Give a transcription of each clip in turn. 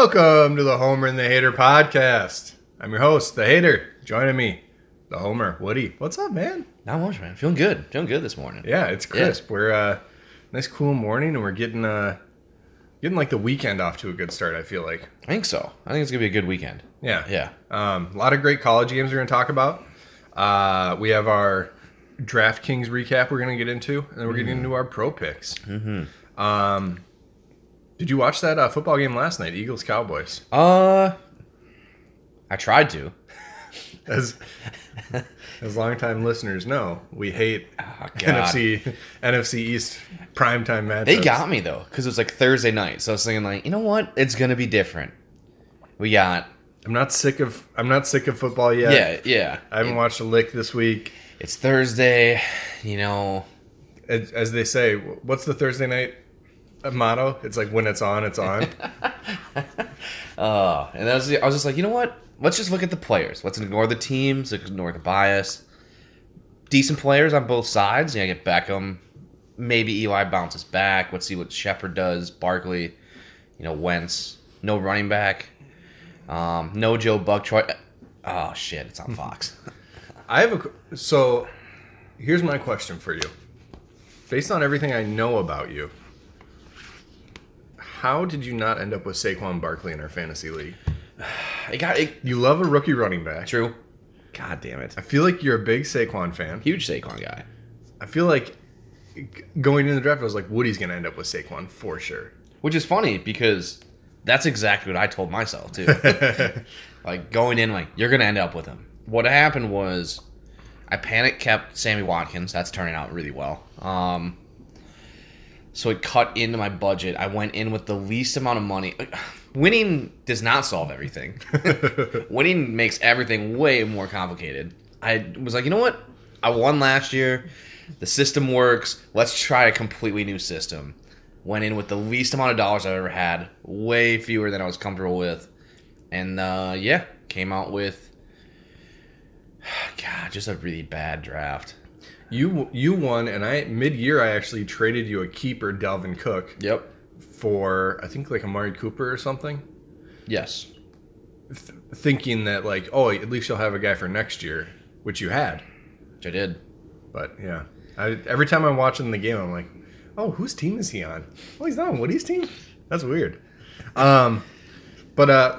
Welcome to the Homer and the Hater podcast. I'm your host, the Hater. Joining me, the Homer, Woody. What's up, man? Not much, man. Feeling good this morning. Yeah, it's crisp. Yeah. We're nice, cool morning, and we're getting like the weekend off to a good start. I feel like. I think so. I think it's gonna be a good weekend. Yeah, yeah. A lot of great college games we're gonna talk about. We have our DraftKings recap we're gonna get into, and then we're getting into our pro picks. Mm-hmm. Did you watch that football game last night, Eagles-Cowboys? I tried to. As longtime listeners know, we hate NFC East primetime matchups. They got me, though, because it was like Thursday night. So I was thinking, like, you know what? It's going to be different. I'm not sick of football yet. Yeah. I haven't watched a lick this week. It's Thursday, you know. As they say, what's the Thursday night motto? It's like, when it's on, it's on. And I was just like, you know what? Let's just look at the players. Let's ignore the teams, ignore the bias. Decent players on both sides. You know, get Beckham. Maybe Eli bounces back. Let's see what Shepard does. Barkley, you know, Wentz. No running back. No Joe Buck. Troy. Oh, shit. It's on Fox. So here's my question for you. Based on everything I know about you, how did you not end up with Saquon Barkley in our fantasy league? You love a rookie running back. True. God damn it. I feel like you're a big Saquon fan. Huge Saquon guy. I feel like going into the draft, I was like, Woody's going to end up with Saquon for sure. Which is funny because that's exactly what I told myself, too. Like, going in, like, you're going to end up with him. What happened was I panic kept Sammy Watkins. That's turning out really well. So it cut into my budget. I went in with the least amount of money. Winning does not solve everything. Winning makes everything way more complicated. I was like, you know what? I won last year. The system works. Let's try a completely new system. Went in with the least amount of dollars I've ever had. Way fewer than I was comfortable with. And, came out with, just a really bad draft. You won, and I actually traded you a keeper, Dalvin Cook. Yep. For I think like Amari Cooper or something. Yes. Thinking that like, oh, at least you'll have a guy for next year, which you had. Which I did. But yeah, every time I'm watching the game, I'm like, oh, whose team is he on? Oh, he's not on Woody's team. That's weird. But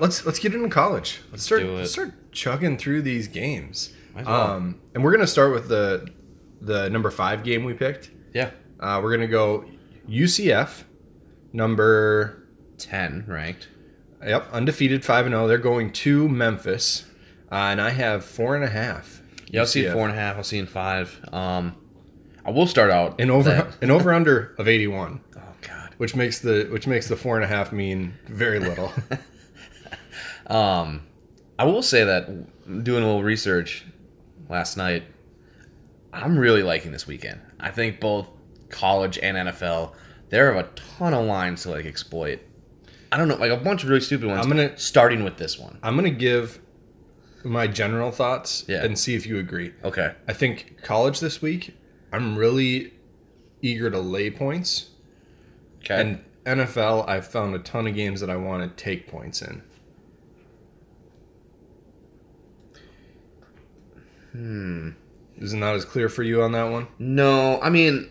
let's get into college. Let's start chugging through these games. Might as well. And we're gonna start with the number 5 game we picked. Yeah. We're going to go UCF, number 10, ranked. Yep, undefeated, 5-0. They're going to Memphis, and I have 4.5. Yeah, I'll see 4.5. I'll see in 5. I will start out an over-under of 81. Oh, God. Which makes the 4.5 mean very little. I will say that doing a little research last night, I'm really liking this weekend. I think both college and NFL, there are a ton of lines to like exploit. I don't know, like a bunch of really stupid ones. Starting with this one. I'm gonna give my general thoughts and see if you agree. Okay. I think college this week, I'm really eager to lay points. Okay. And NFL, I've found a ton of games that I want to take points in. Is it not as clear for you on that one? No, I mean,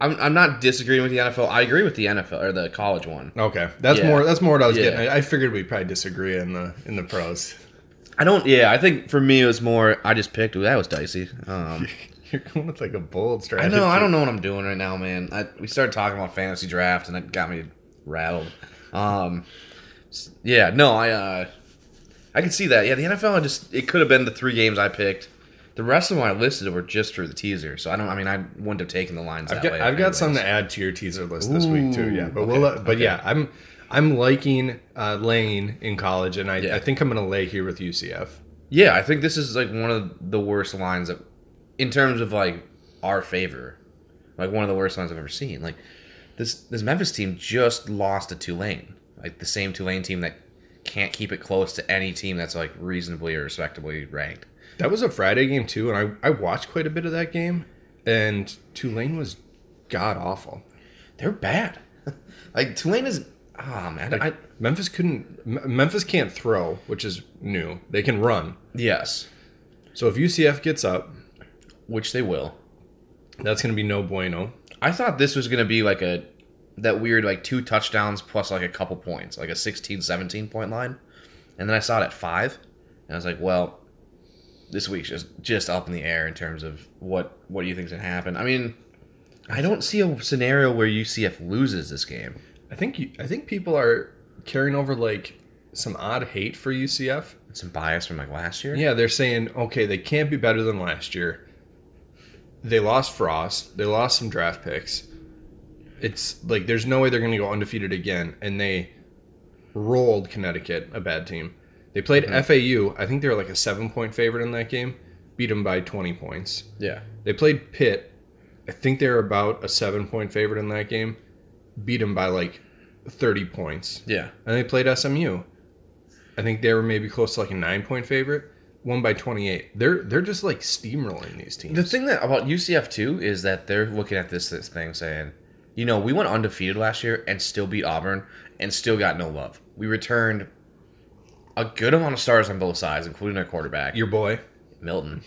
I'm not disagreeing with the NFL. I agree with the NFL or the college one. Okay, that's more what I was getting. I figured we'd probably disagree in the pros. I think for me it was more. I just picked. Ooh, that was dicey. You're going with like a bold strategy. I know. I don't know what I'm doing right now, man. We started talking about fantasy draft and it got me rattled. I can see that. Yeah, the NFL, it could have been the 3 games I picked. The rest of them I listed were just for the teaser, so I wouldn't have taken the lines that way. I've got some to add to your teaser list this week too. Yeah, but I'm liking laying in college, and I think I'm going to lay here with UCF. Yeah, I think this is like one of the worst lines that, in terms of like our favor, like one of the worst lines I've ever seen. Like this Memphis team just lost to Tulane, like the same Tulane team that can't keep it close to any team that's like reasonably or respectably ranked. That was a Friday game too, and I watched quite a bit of that game, and Tulane was god awful. They're bad. Like Tulane is Ah, oh, man. Like, Memphis can't throw, which is new. They can run. Yes. So if UCF gets up, which they will, that's going to be no bueno. I thought this was going to be like that weird like two touchdowns plus like a couple points, like a 16, 17 point line. And then I saw it at 5, and I was like, well, this week's just up in the air in terms of what do you think's going to happen. I mean, I don't see a scenario where UCF loses this game. I think people are carrying over like some odd hate for UCF. Some bias from like last year? Yeah, they're saying, okay, they can't be better than last year. They lost Frost. They lost some draft picks. It's like there's no way they're going to go undefeated again, and they rolled Connecticut, a bad team. They played FAU. I think they were like a 7-point favorite in that game. Beat them by 20 points. Yeah. They played Pitt. I think they were about a 7-point favorite in that game. Beat them by like 30 points. Yeah. And they played SMU. I think they were maybe close to like a 9-point favorite. Won by 28. They're just like steamrolling these teams. The thing that about UCF too is that they're looking at this thing saying, you know, we went undefeated last year and still beat Auburn and still got no love. We returned a good amount of stars on both sides, including our quarterback. Your boy. Milton.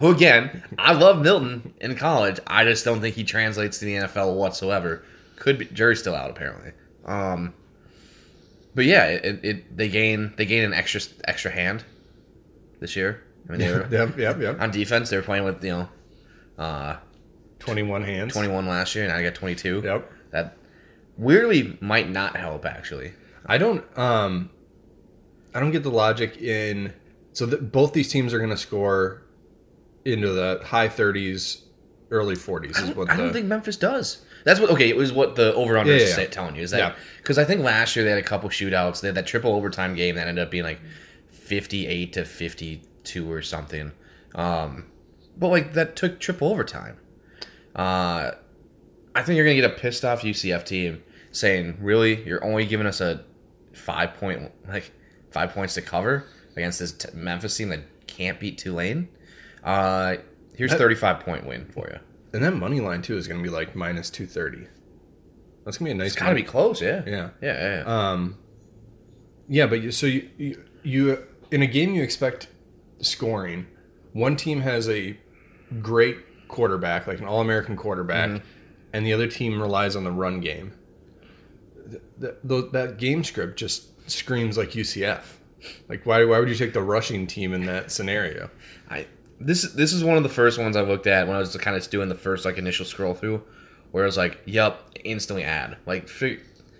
Who, again, I love Milton in college. I just don't think he translates to the NFL whatsoever. Could be, jury's still out, apparently. But yeah, they gain an extra hand this year. I mean, they were yep. On defense, they were playing with, 21 hands. 21 last year, and I got 22. Yep. That weirdly might not help, actually. I don't get the logic in... So both these teams are going to score into the high 30s, early 40s. I don't think Memphis does. That's what... Okay, it was what the over-under is telling you. Is that because I think last year they had a couple shootouts. They had that triple overtime game that ended up being like 58 to 52 or something. But like that took triple overtime. I think you're going to get a pissed-off UCF team saying, really, you're only giving us a 5 points to cover against this Memphis team that can't beat Tulane? Here's a 35-point win for you. And that money line, too, is going to be like minus 230. That's going to be a nice... It's got to be close, yeah. Yeah. But you in a game you expect scoring, one team has a great... quarterback, like an all-American quarterback, and the other team relies on the run game. That game script just screams like UCF. Like, why would you take the rushing team in that scenario? This is one of the first ones I looked at when I was kind of doing the first like initial scroll through, where I was like, "Yep, instantly add." Like,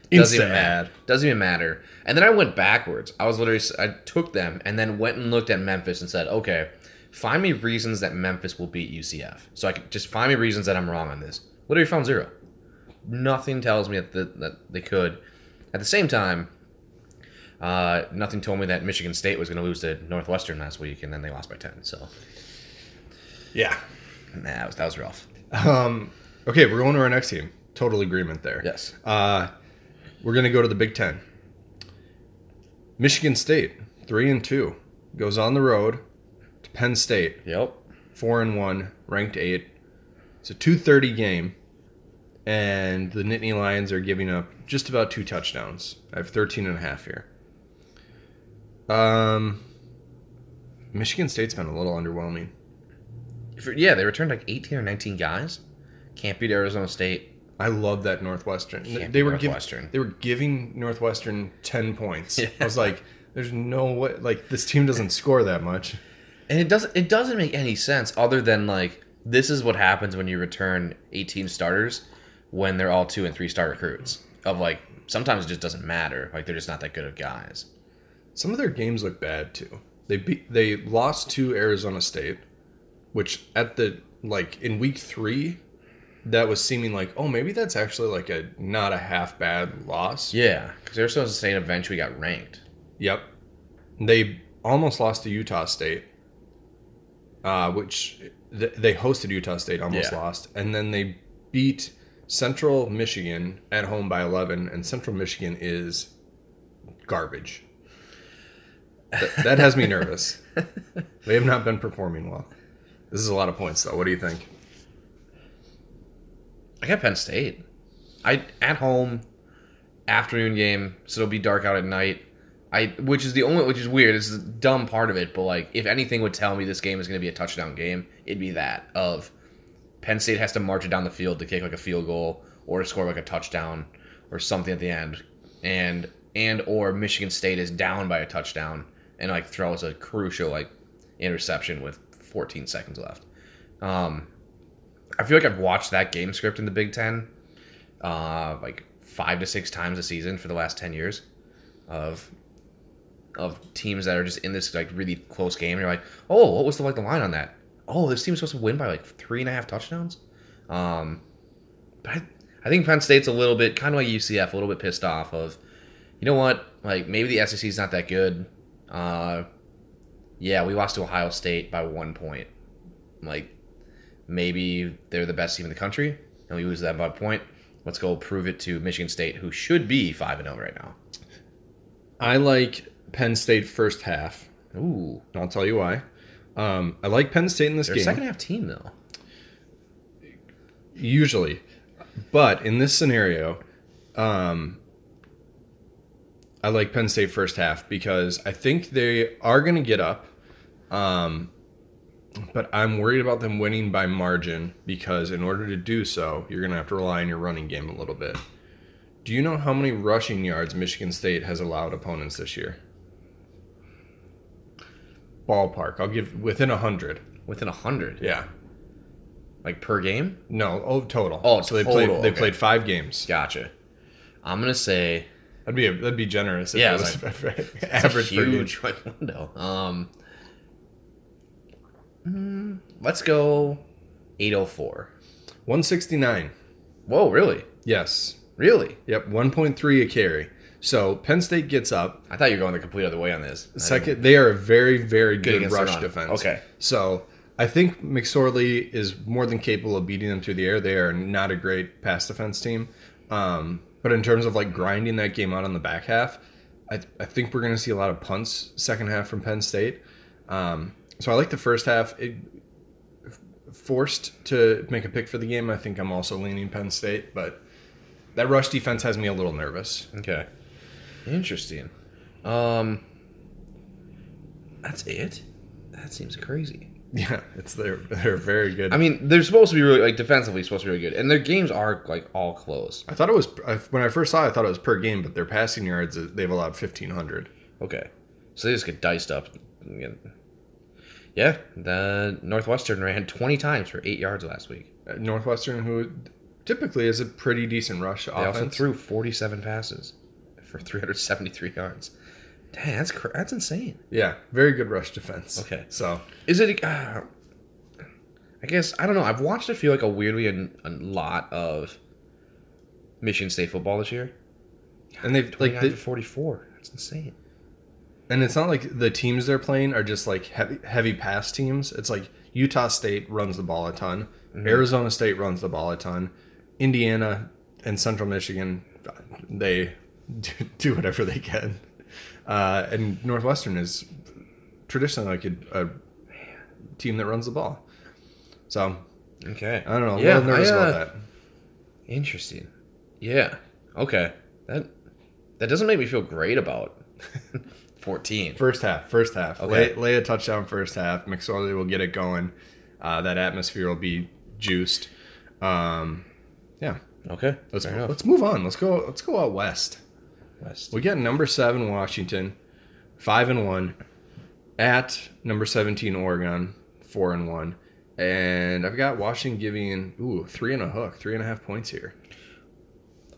doesn't even matter. And then I went backwards. I took them and then went and looked at Memphis and said, "Okay, find me reasons that Memphis will beat UCF." So I could just find me reasons that I'm wrong on this. Literally found zero. Nothing tells me that they could. At the same time, nothing told me that Michigan State was going to lose to Northwestern last week, and then they lost by 10. So, yeah, that was rough. Okay, we're going to our next team. Total agreement there. Yes. We're going to go to the Big Ten. Michigan State, 3-2, goes on the road. Penn State, 4-1, ranked 8. It's a 2:30 game, and the Nittany Lions are giving up just about 2 touchdowns. I have 13.5 here. Michigan State's been a little underwhelming. Yeah, they returned like 18 or 19 guys. Can't beat Arizona State. I love that Northwestern. They were giving Northwestern 10 points. Yeah. I was like, there's no way. Like, this team doesn't score that much. And it doesn't make any sense other than, like, this is what happens when you return 18 starters when they're all 2- and 3-star recruits. Of, like, sometimes it just doesn't matter. Like, they're just not that good of guys. Some of their games look bad, too. They lost to Arizona State, which in week 3, that was seeming like, oh, maybe that's actually, like, a not a half-bad loss. Yeah, because Arizona State eventually got ranked. Yep. They almost lost to Utah State. Which they hosted Utah State, almost lost. And then they beat Central Michigan at home by 11, and Central Michigan is garbage. That has me nervous. They have not been performing well. This is a lot of points, though. What do you think? I got Penn State. At home, afternoon game, so it'll be dark out at night. Which is weird. It's a dumb part of it, but like if anything would tell me this game is going to be a touchdown game, it'd be that of Penn State has to march it down the field to kick like a field goal or to score like a touchdown or something at the end, and or Michigan State is down by a touchdown and like throws a crucial like interception with 14 seconds left. I feel like I've watched that game script in the Big Ten like 5 to 6 times a season for the last 10 years of teams that are just in this like really close game. And you're like, oh, what was the line on that? Oh, this team's supposed to win by like 3.5 touchdowns. But I think Penn State's a little bit kind of like UCF, a little bit pissed off of, you know what? Like maybe the SEC's not that good. Yeah, we lost to Ohio State by 1 point. Like maybe they're the best team in the country and we lose that by a point. Let's go prove it to Michigan State, who should be 5-0 right now. I like Penn State first half. Ooh. And I'll tell you why. I like Penn State in this game. They're a second-half team, though. Usually. But in this scenario, I like Penn State first half because I think they are going to get up. But I'm worried about them winning by margin because in order to do so, you're going to have to rely on your running game a little bit. Do you know how many rushing yards Michigan State has allowed opponents this year? Ballpark. I'll give within 100. Within 100? Yeah. Like per game? No, total. Oh, so total. They played 5 games. Gotcha. I'm gonna say that'd be generous. If yeah, it was like, average. Huge window. Let's go 804. 169. Whoa, really? Yes. Really? Yep, 1.3 a carry. So Penn State gets up. I thought you were going the complete other way on this. Second, they are a very, very good rush defense. Okay. So I think McSorley is more than capable of beating them through the air. They are not a great pass defense team. But in terms of like grinding that game out on the back half, I think we're going to see a lot of punts second half from Penn State. So I like the first half. Forced to make a pick for the game, I think I'm also leaning Penn State, but that rush defense has me a little nervous. Okay. Interesting. That's it? That seems crazy. Yeah, they're very good. I mean, they're supposed to be really, like, defensively supposed to be really good. And their games are, like, all close. I thought it was, when I first saw it, I thought it was per game, but their passing yards, they've allowed 1,500. Okay. So they just get diced up. Yeah, the Northwestern ran 20 times for 8 yards last week. Northwestern, who typically is a pretty decent rush offense. They also threw 47 passes. For 373 yards. Dang, that's insane. Yeah, very good rush defense. Okay. So, is it... I guess, I don't know. I've watched, I feel like, a lot of Michigan State football this year. And they've... 29 to 44. That's insane. And it's not like the teams they're playing are just, like, heavy pass teams. It's like Utah State runs the ball a ton. Mm-hmm. Arizona State runs the ball a ton. Indiana and Central Michigan, they... do whatever they can. And Northwestern is traditionally like a team that runs the ball. So, okay. I don't know. Yeah, I'm nervous about that. Interesting. Yeah. Okay. That doesn't make me feel great about 14. First half. Okay. Lay a touchdown first half. McSorley will get it going. That atmosphere will be juiced. Yeah. Okay. Let's move on. Let's go out west. We got number 7 Washington, 5-1, at number 17 Oregon, 4-1, and I've got Washington giving 3.5 points here.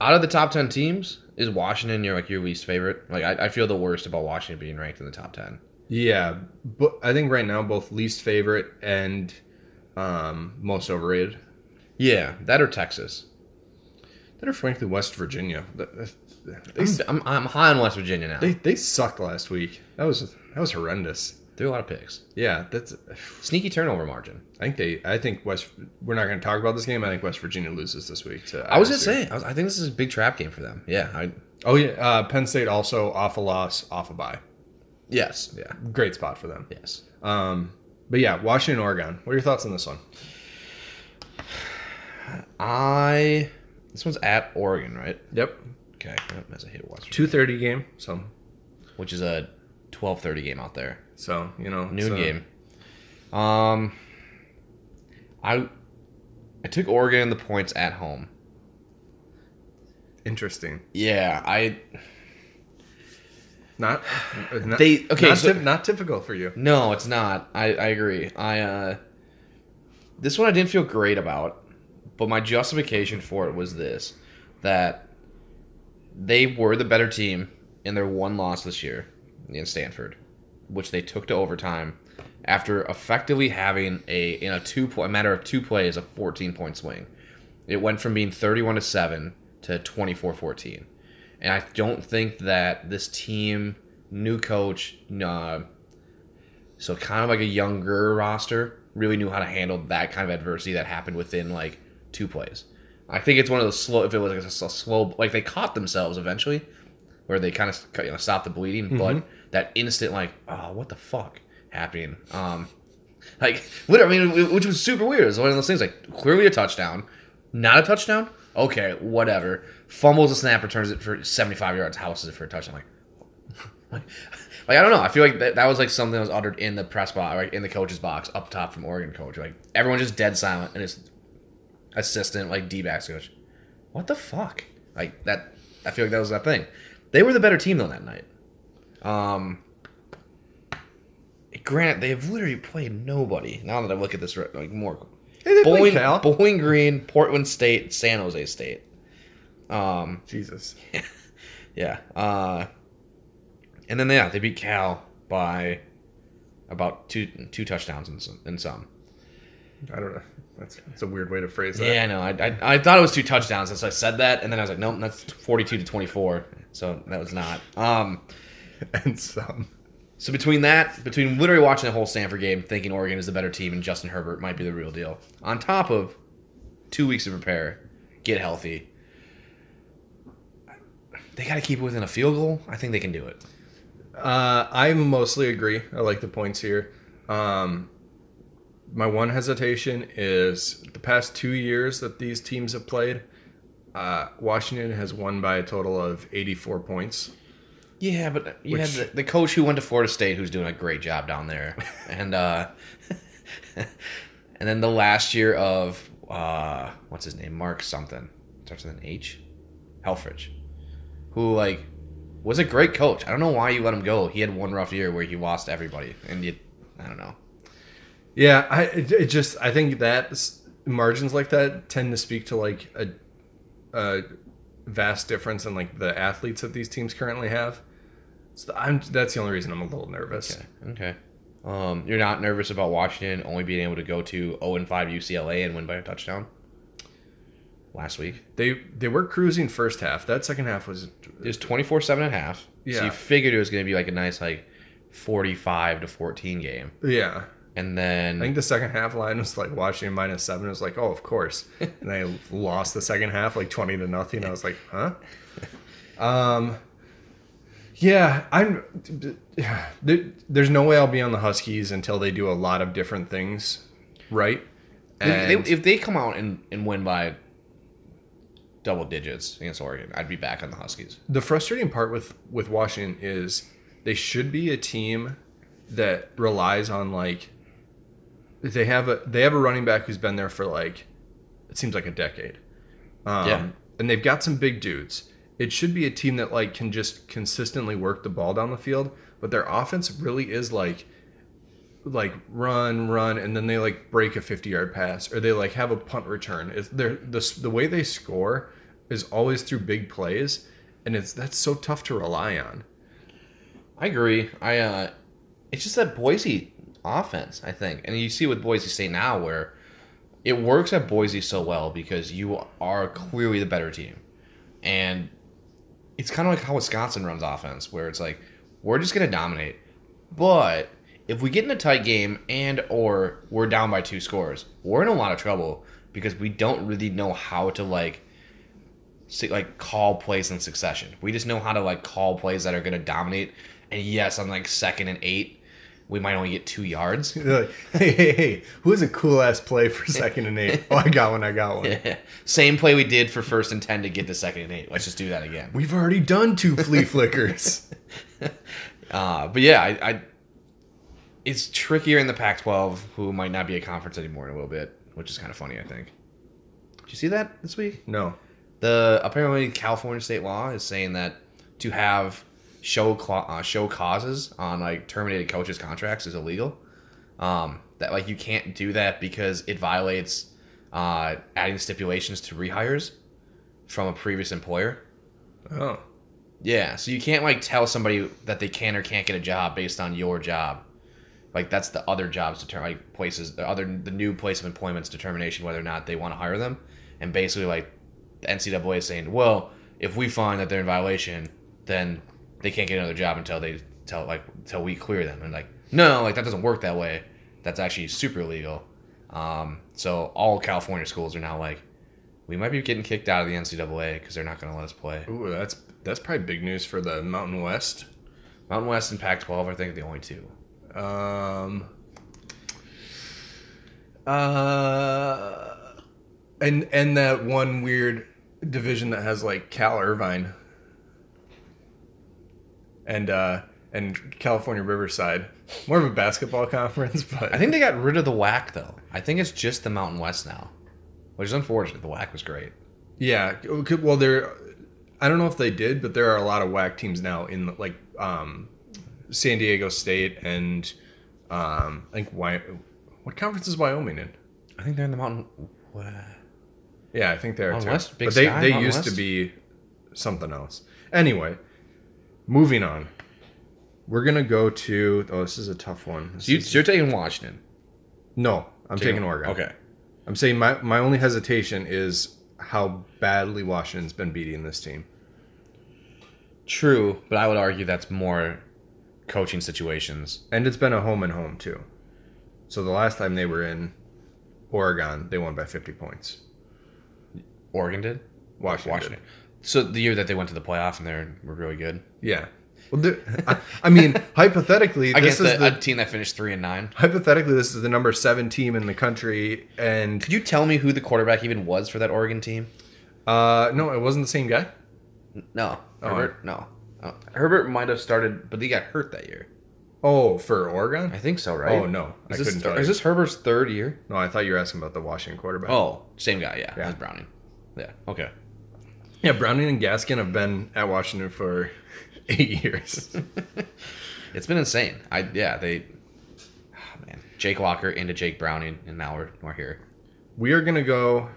Out of the top 10 teams, is Washington your least favorite? Like I feel the worst about Washington being ranked in the top 10. Yeah, but I think right now both least favorite and most overrated. Yeah, that or Texas. That are frankly West Virginia. I'm high on West Virginia now. They sucked last week. That was horrendous. Threw a lot of picks. Yeah, that's sneaky turnover margin. I think West. We're not going to talk about this game. I think West Virginia loses this week. I think this is a big trap game for them. Yeah. Penn State also off a loss, off a bye. Yes. Yeah. Great spot for them. Yes. But yeah, Washington, Oregon. What are your thoughts on this one? This one's at Oregon, right? Yep. Okay, that's a hit watch. 2:30 game, so. Which is a 12:30 game out there. So, you know. Noon game. I took Oregon in the points at home. Interesting. Yeah, not typical for you. No, it's not. I agree. This one I didn't feel great about, but my justification for it was this, that they were the better team in their one loss this year in Stanford, which they took to overtime after effectively having a matter of two plays a 14-point swing. It went from being 31-7 to 24-14. And I don't think that this team, new coach, so kind of like a younger roster, really knew how to handle that kind of adversity that happened within like two plays. I think it's one of those slow. If it was like a slow, like they caught themselves eventually, where they kind of stopped the bleeding, mm-hmm. but that instant like, oh, what the fuck happening? Like literally, I mean, which was super weird. It was one of those things like clearly a touchdown, not a touchdown. Okay, whatever. Fumbles a snap, returns it for 75 yards, houses it for a touchdown. Like I don't know. I feel like that was like something that was uttered in the press box, like in the coach's box up top from Oregon coach. Like everyone just dead silent, and his assistant, like D-backs coach, what the fuck? Like that. I feel like that was that thing. They were the better team though that night. Granted, they have literally played nobody. Now that I look at this, like more. Hey, Bowling Green, Portland State, San Jose State. Jesus. Yeah. And then they beat Cal by about two touchdowns and some. I don't know. That's a weird way to phrase that. Yeah, I know. I thought it was two touchdowns, and so I said that, and then I was like, nope, that's 42-24. So that was not. And some. So between literally watching the whole Stanford game, thinking Oregon is the better team and Justin Herbert might be the real deal, on top of 2 weeks to prepare, get healthy, they got to keep it within a field goal. I think they can do it. I mostly agree. I like the points here. My one hesitation is the past 2 years that these teams have played, Washington has won by a total of 84 points. Yeah, but you had the coach who went to Florida State who's doing a great job down there. And and then the last year of, what's his name? Mark something. Starts with an H? Helfrich. Who, like, was a great coach. I don't know why you let him go. He had one rough year where he lost everybody. And I don't know. Yeah, I think that margins like that tend to speak to, like, a vast difference in, like, the athletes that these teams currently have. So that's the only reason I'm a little nervous. Okay. You're not nervous about Washington only being able to go to 0-5 UCLA and win by a touchdown? Last week. They were cruising first half. That second half was... It was 24-7 at half. Yeah. So you figured it was going to be like a nice like 45-14 game. Yeah. And then... I think the second half line was like Washington -7. It was like, oh, of course. And they lost the second half like 20-0. I was like, huh? Yeah, there's no way I'll be on the Huskies until they do a lot of different things right. And if they come out and win by double digits against Oregon, I'd be back on the Huskies. The frustrating part with Washington is they should be a team that relies on, like, they have a running back who's been there for, like, it seems like a decade. Yeah. And they've got some big dudes. It should be a team that, like, can just consistently work the ball down the field, but their offense really is, like run, and then they like break a 50-yard pass, or they like have a punt return. The way they score is always through big plays, and that's so tough to rely on. I agree. It's just that Boise offense, I think, and you see with Boise State now where it works at Boise so well because you are clearly the better team, and it's kind of like how Wisconsin runs offense, where it's like we're just gonna dominate, but if we get in a tight game and or we're down by two scores, we're in a lot of trouble because we don't really know how to like call plays in succession. We just know how to like call plays that are going to dominate. And yes, on like 2nd and 8, we might only get 2 yards. They're like, hey, who has a cool-ass play for 2nd and 8? Oh, I got one. Yeah. Same play we did for 1st and 10 to get to 2nd and 8. Let's just do that again. We've already done 2 flea flickers. But yeah, I it's trickier in the Pac-12, who might not be a conference anymore in a little bit, which is kind of funny, I think. Did you see that this week? No. Apparently, California state law is saying that to have show causes on like terminated coaches' contracts is illegal. That like you can't do that because it violates adding stipulations to rehires from a previous employer. Oh, yeah. So you can't like tell somebody that they can or can't get a job based on your job. Like that's the other jobs determine like places the new place of employment's determination whether or not they want to hire them, and basically like the NCAA is saying, well, if we find that they're in violation, then they can't get another job until we clear them. And like, no, like that doesn't work that way. That's actually super illegal. So all California schools are now like, we might be getting kicked out of the NCAA because they're not going to let us play. Ooh, that's probably big news for the Mountain West. Mountain West and Pac-12, I think, are the only two. And that one weird division that has like Cal Irvine and California Riverside, more of a basketball conference. But I think they got rid of the WAC though. I think it's just the Mountain West now, which is unfortunate. The WAC was great. Yeah, well, I don't know if they did, but there are a lot of WAC teams now in like San Diego State and I think what conference is Wyoming in? I think they're in the Mountain. What? Yeah, I think they are too. West, Big but Sky, they used West? To be something else. Anyway, moving on. We're going to go to... Oh, this is a tough one. So you're taking Washington? No, I'm taking Oregon. Okay. I'm saying my only hesitation is how badly Washington's been beating this team. True, but I would argue that's more coaching situations. And it's been a home and home, too. So the last time they were in Oregon, they won by 50 points. Oregon did? Washington. So the year that they went to the playoff and they were really good? Yeah. Well, I mean, hypothetically, this is the team that finished 3-9. Hypothetically, this is the number 7 team in the country. And could you tell me who the quarterback even was for that Oregon team? No, it wasn't the same guy. No. Herbert? No. Herbert might have started, but he got hurt that year. Oh, for Oregon? I think so, right? Oh, no. I couldn't tell you. Is this Herbert's 3rd year? No, I thought you were asking about the Washington quarterback. Oh, same guy, yeah. That's Browning. Yeah, okay. Yeah, Browning and Gaskin have been at Washington for 8 years. It's been insane. Oh, man. Jake Locker into Jake Browning, and now we're here. We are going to go...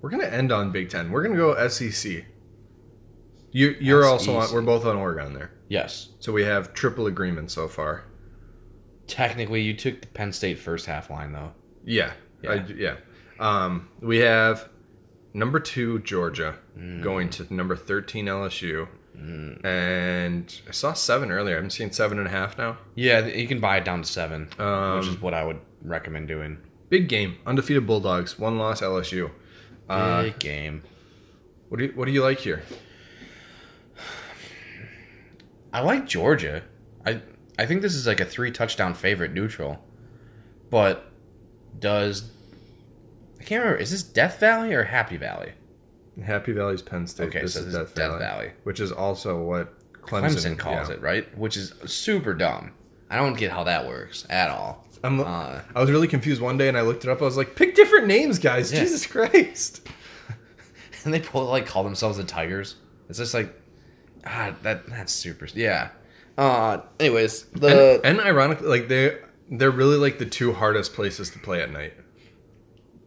We're going to end on Big Ten. We're going to go SEC. You're also on... We're both on Oregon there. Yes. So we have triple agreement so far. Technically, you took the Penn State first half line, though. Yeah. Yeah. We have number 2 Georgia going to number 13 LSU, and I saw 7 earlier. I'm seeing 7.5 now. Yeah, you can buy it down to 7, which is what I would recommend doing. Big game, undefeated Bulldogs, 1 loss LSU. Big game. What do you like here? I like Georgia. I think this is like a 3 touchdown favorite neutral, but I can't remember. Is this Death Valley or Happy Valley? Happy Valley's Penn State. Okay, so this is Death Valley. Which is also what Clemson calls it, right? Which is super dumb. I don't get how that works at all. I was really confused one day, and I looked it up. I was like, pick different names, guys. Yeah. Jesus Christ. And they call themselves the Tigers. It's just like, that's super... Yeah. Anyways, And ironically, like, they're really like the 2 hardest places to play at night.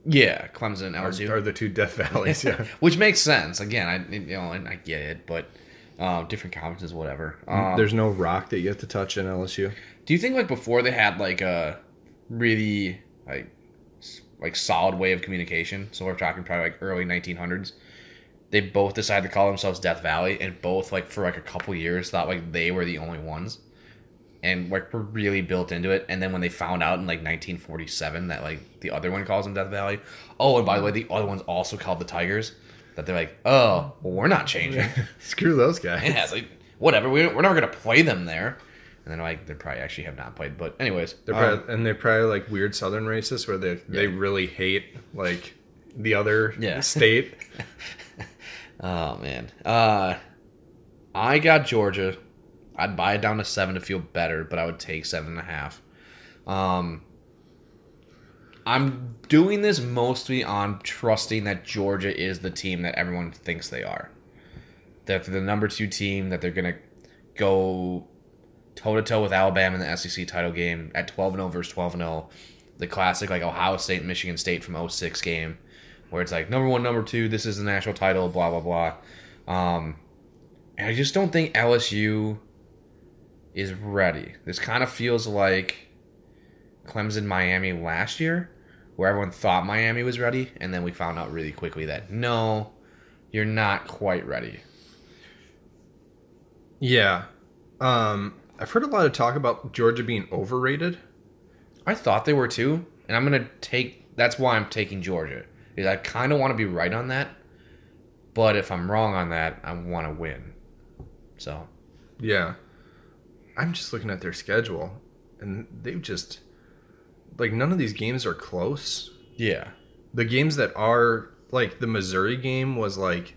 Yeah, Clemson and LSU are the 2 Death Valleys, yeah. Which makes sense. Again, I get it, but different conferences, whatever. There's no rock that you have to touch in LSU. Do you think like before they had like a really like solid way of communication? So we're talking probably like early 1900s. They both decided to call themselves Death Valley, and both like for like a couple years thought like they were the only ones, and like were really built into it. And then when they found out in like 1947 that like the other one calls them Death Valley, oh, and by the way, the other one's also called the Tigers, that they're like, oh, well, we're not changing. Screw those guys. Yeah, it's like, whatever, we're never going to play them there. And then like they probably actually have not played, but anyways, they're probably, and they're probably like weird Southern racists where they really hate like the other state. Oh man, I got Georgia. I'd buy it down to 7 to feel better, but I would take 7.5. I'm doing this mostly on trusting that Georgia is the team that everyone thinks they are. That they're the number 2 team, that they're going to go toe-to-toe with Alabama in the SEC title game at 12-0 versus 12-0. The classic like Ohio State and Michigan State from 06 game where it's like number 1, number 2, this is the national title, blah, blah, blah. And I just don't think LSU is ready. This kind of feels like Clemson, Miami last year, where everyone thought Miami was ready, and then we found out really quickly that, no, you're not quite ready. Yeah. I've heard a lot of talk about Georgia being overrated. I thought they were too, and I'm going to take... That's why I'm taking Georgia. Is I kind of want to be right on that, but if I'm wrong on that, I want to win. So. Yeah. I'm just looking at their schedule, and they've just... Like, none of these games are close. Yeah. The games that are, like, the Missouri game was, like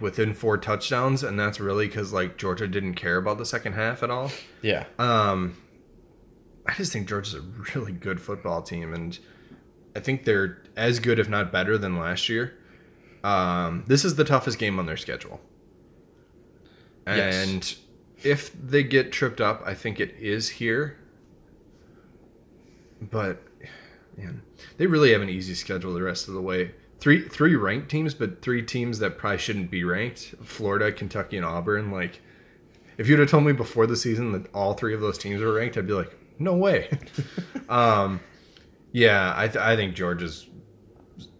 within 4 touchdowns, and that's really because, like, Georgia didn't care about the second half at all. Yeah. I just think Georgia's a really good football team, and I think they're as good, if not better, than last year. This is the toughest game on their schedule. And yes. If they get tripped up, I think it is here. But, man, they really have an easy schedule the rest of the way. Three ranked teams, but 3 teams that probably shouldn't be ranked. Florida, Kentucky, and Auburn. Like, if you'd have told me before the season that all 3 of those teams were ranked, I'd be like, no way. Yeah, I think Georgia's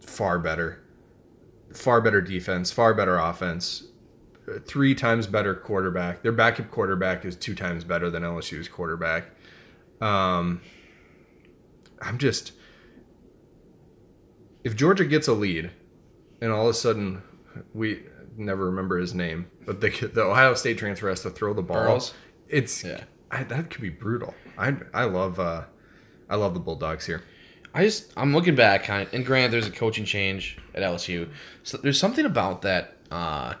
far better. Far better defense, far better offense. 3 times better quarterback. Their backup quarterback is 2 times better than LSU's quarterback. I'm just... If Georgia gets a lead, and all of a sudden, we never remember his name, but the Ohio State transfer has to throw the ball. Burrows? That could be brutal. I love the Bulldogs here. I'm looking back, kind of, and granted, there's a coaching change at LSU. So there's something about that. I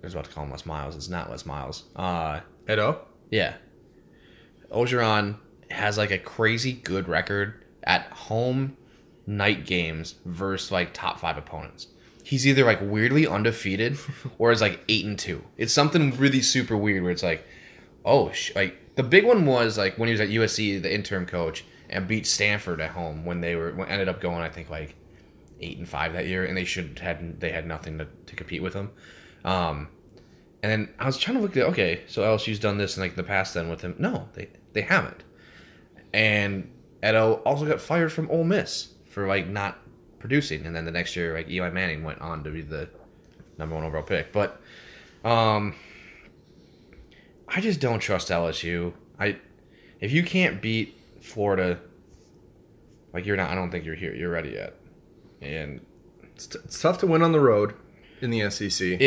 was about to call him Wes Miles. It's not Wes Miles. Edo? Yeah. Ogeron has like a crazy good record at home night games versus like top 5 opponents. He's either like weirdly undefeated or is like 8-2. It's something really super weird where it's like, like the big one was like when he was at USC, the interim coach, and beat Stanford at home when they were ended up going I think like 8-5 that year, and they had nothing to compete with him. And then I was trying to look at so LSU's done this in like the past then with him. No, they haven't. And Edo also got fired from Ole Miss for, like, not producing. And then the next year, like, Eli Manning went on to be the number 1 overall pick. But I just don't trust LSU. If you can't beat Florida, like, I don't think you're here. You're ready yet. And it's tough to win on the road in the SEC.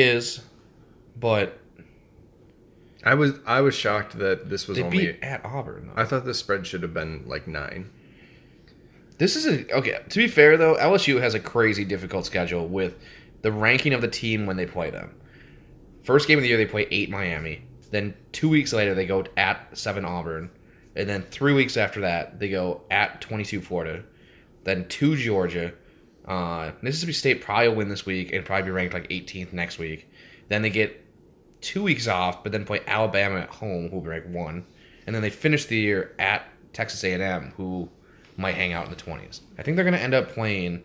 But... I was shocked that this was only... They beat at Auburn, though. I thought the spread should have been, like, 9. This is to be fair, though, LSU has a crazy difficult schedule with the ranking of the team when they play them. First game of the year, they play 8 Miami. Then 2 weeks later, they go at 7 Auburn. And then 3 weeks after that, they go at 22 Florida. Then 2 Georgia. Mississippi State probably will win this week and probably be ranked, like, 18th next week. Then they get... 2 weeks off, but then play Alabama at home, who will be ranked 1, and then they finish the year at Texas A&M, who might hang out in the 20s. I think they're going to end up playing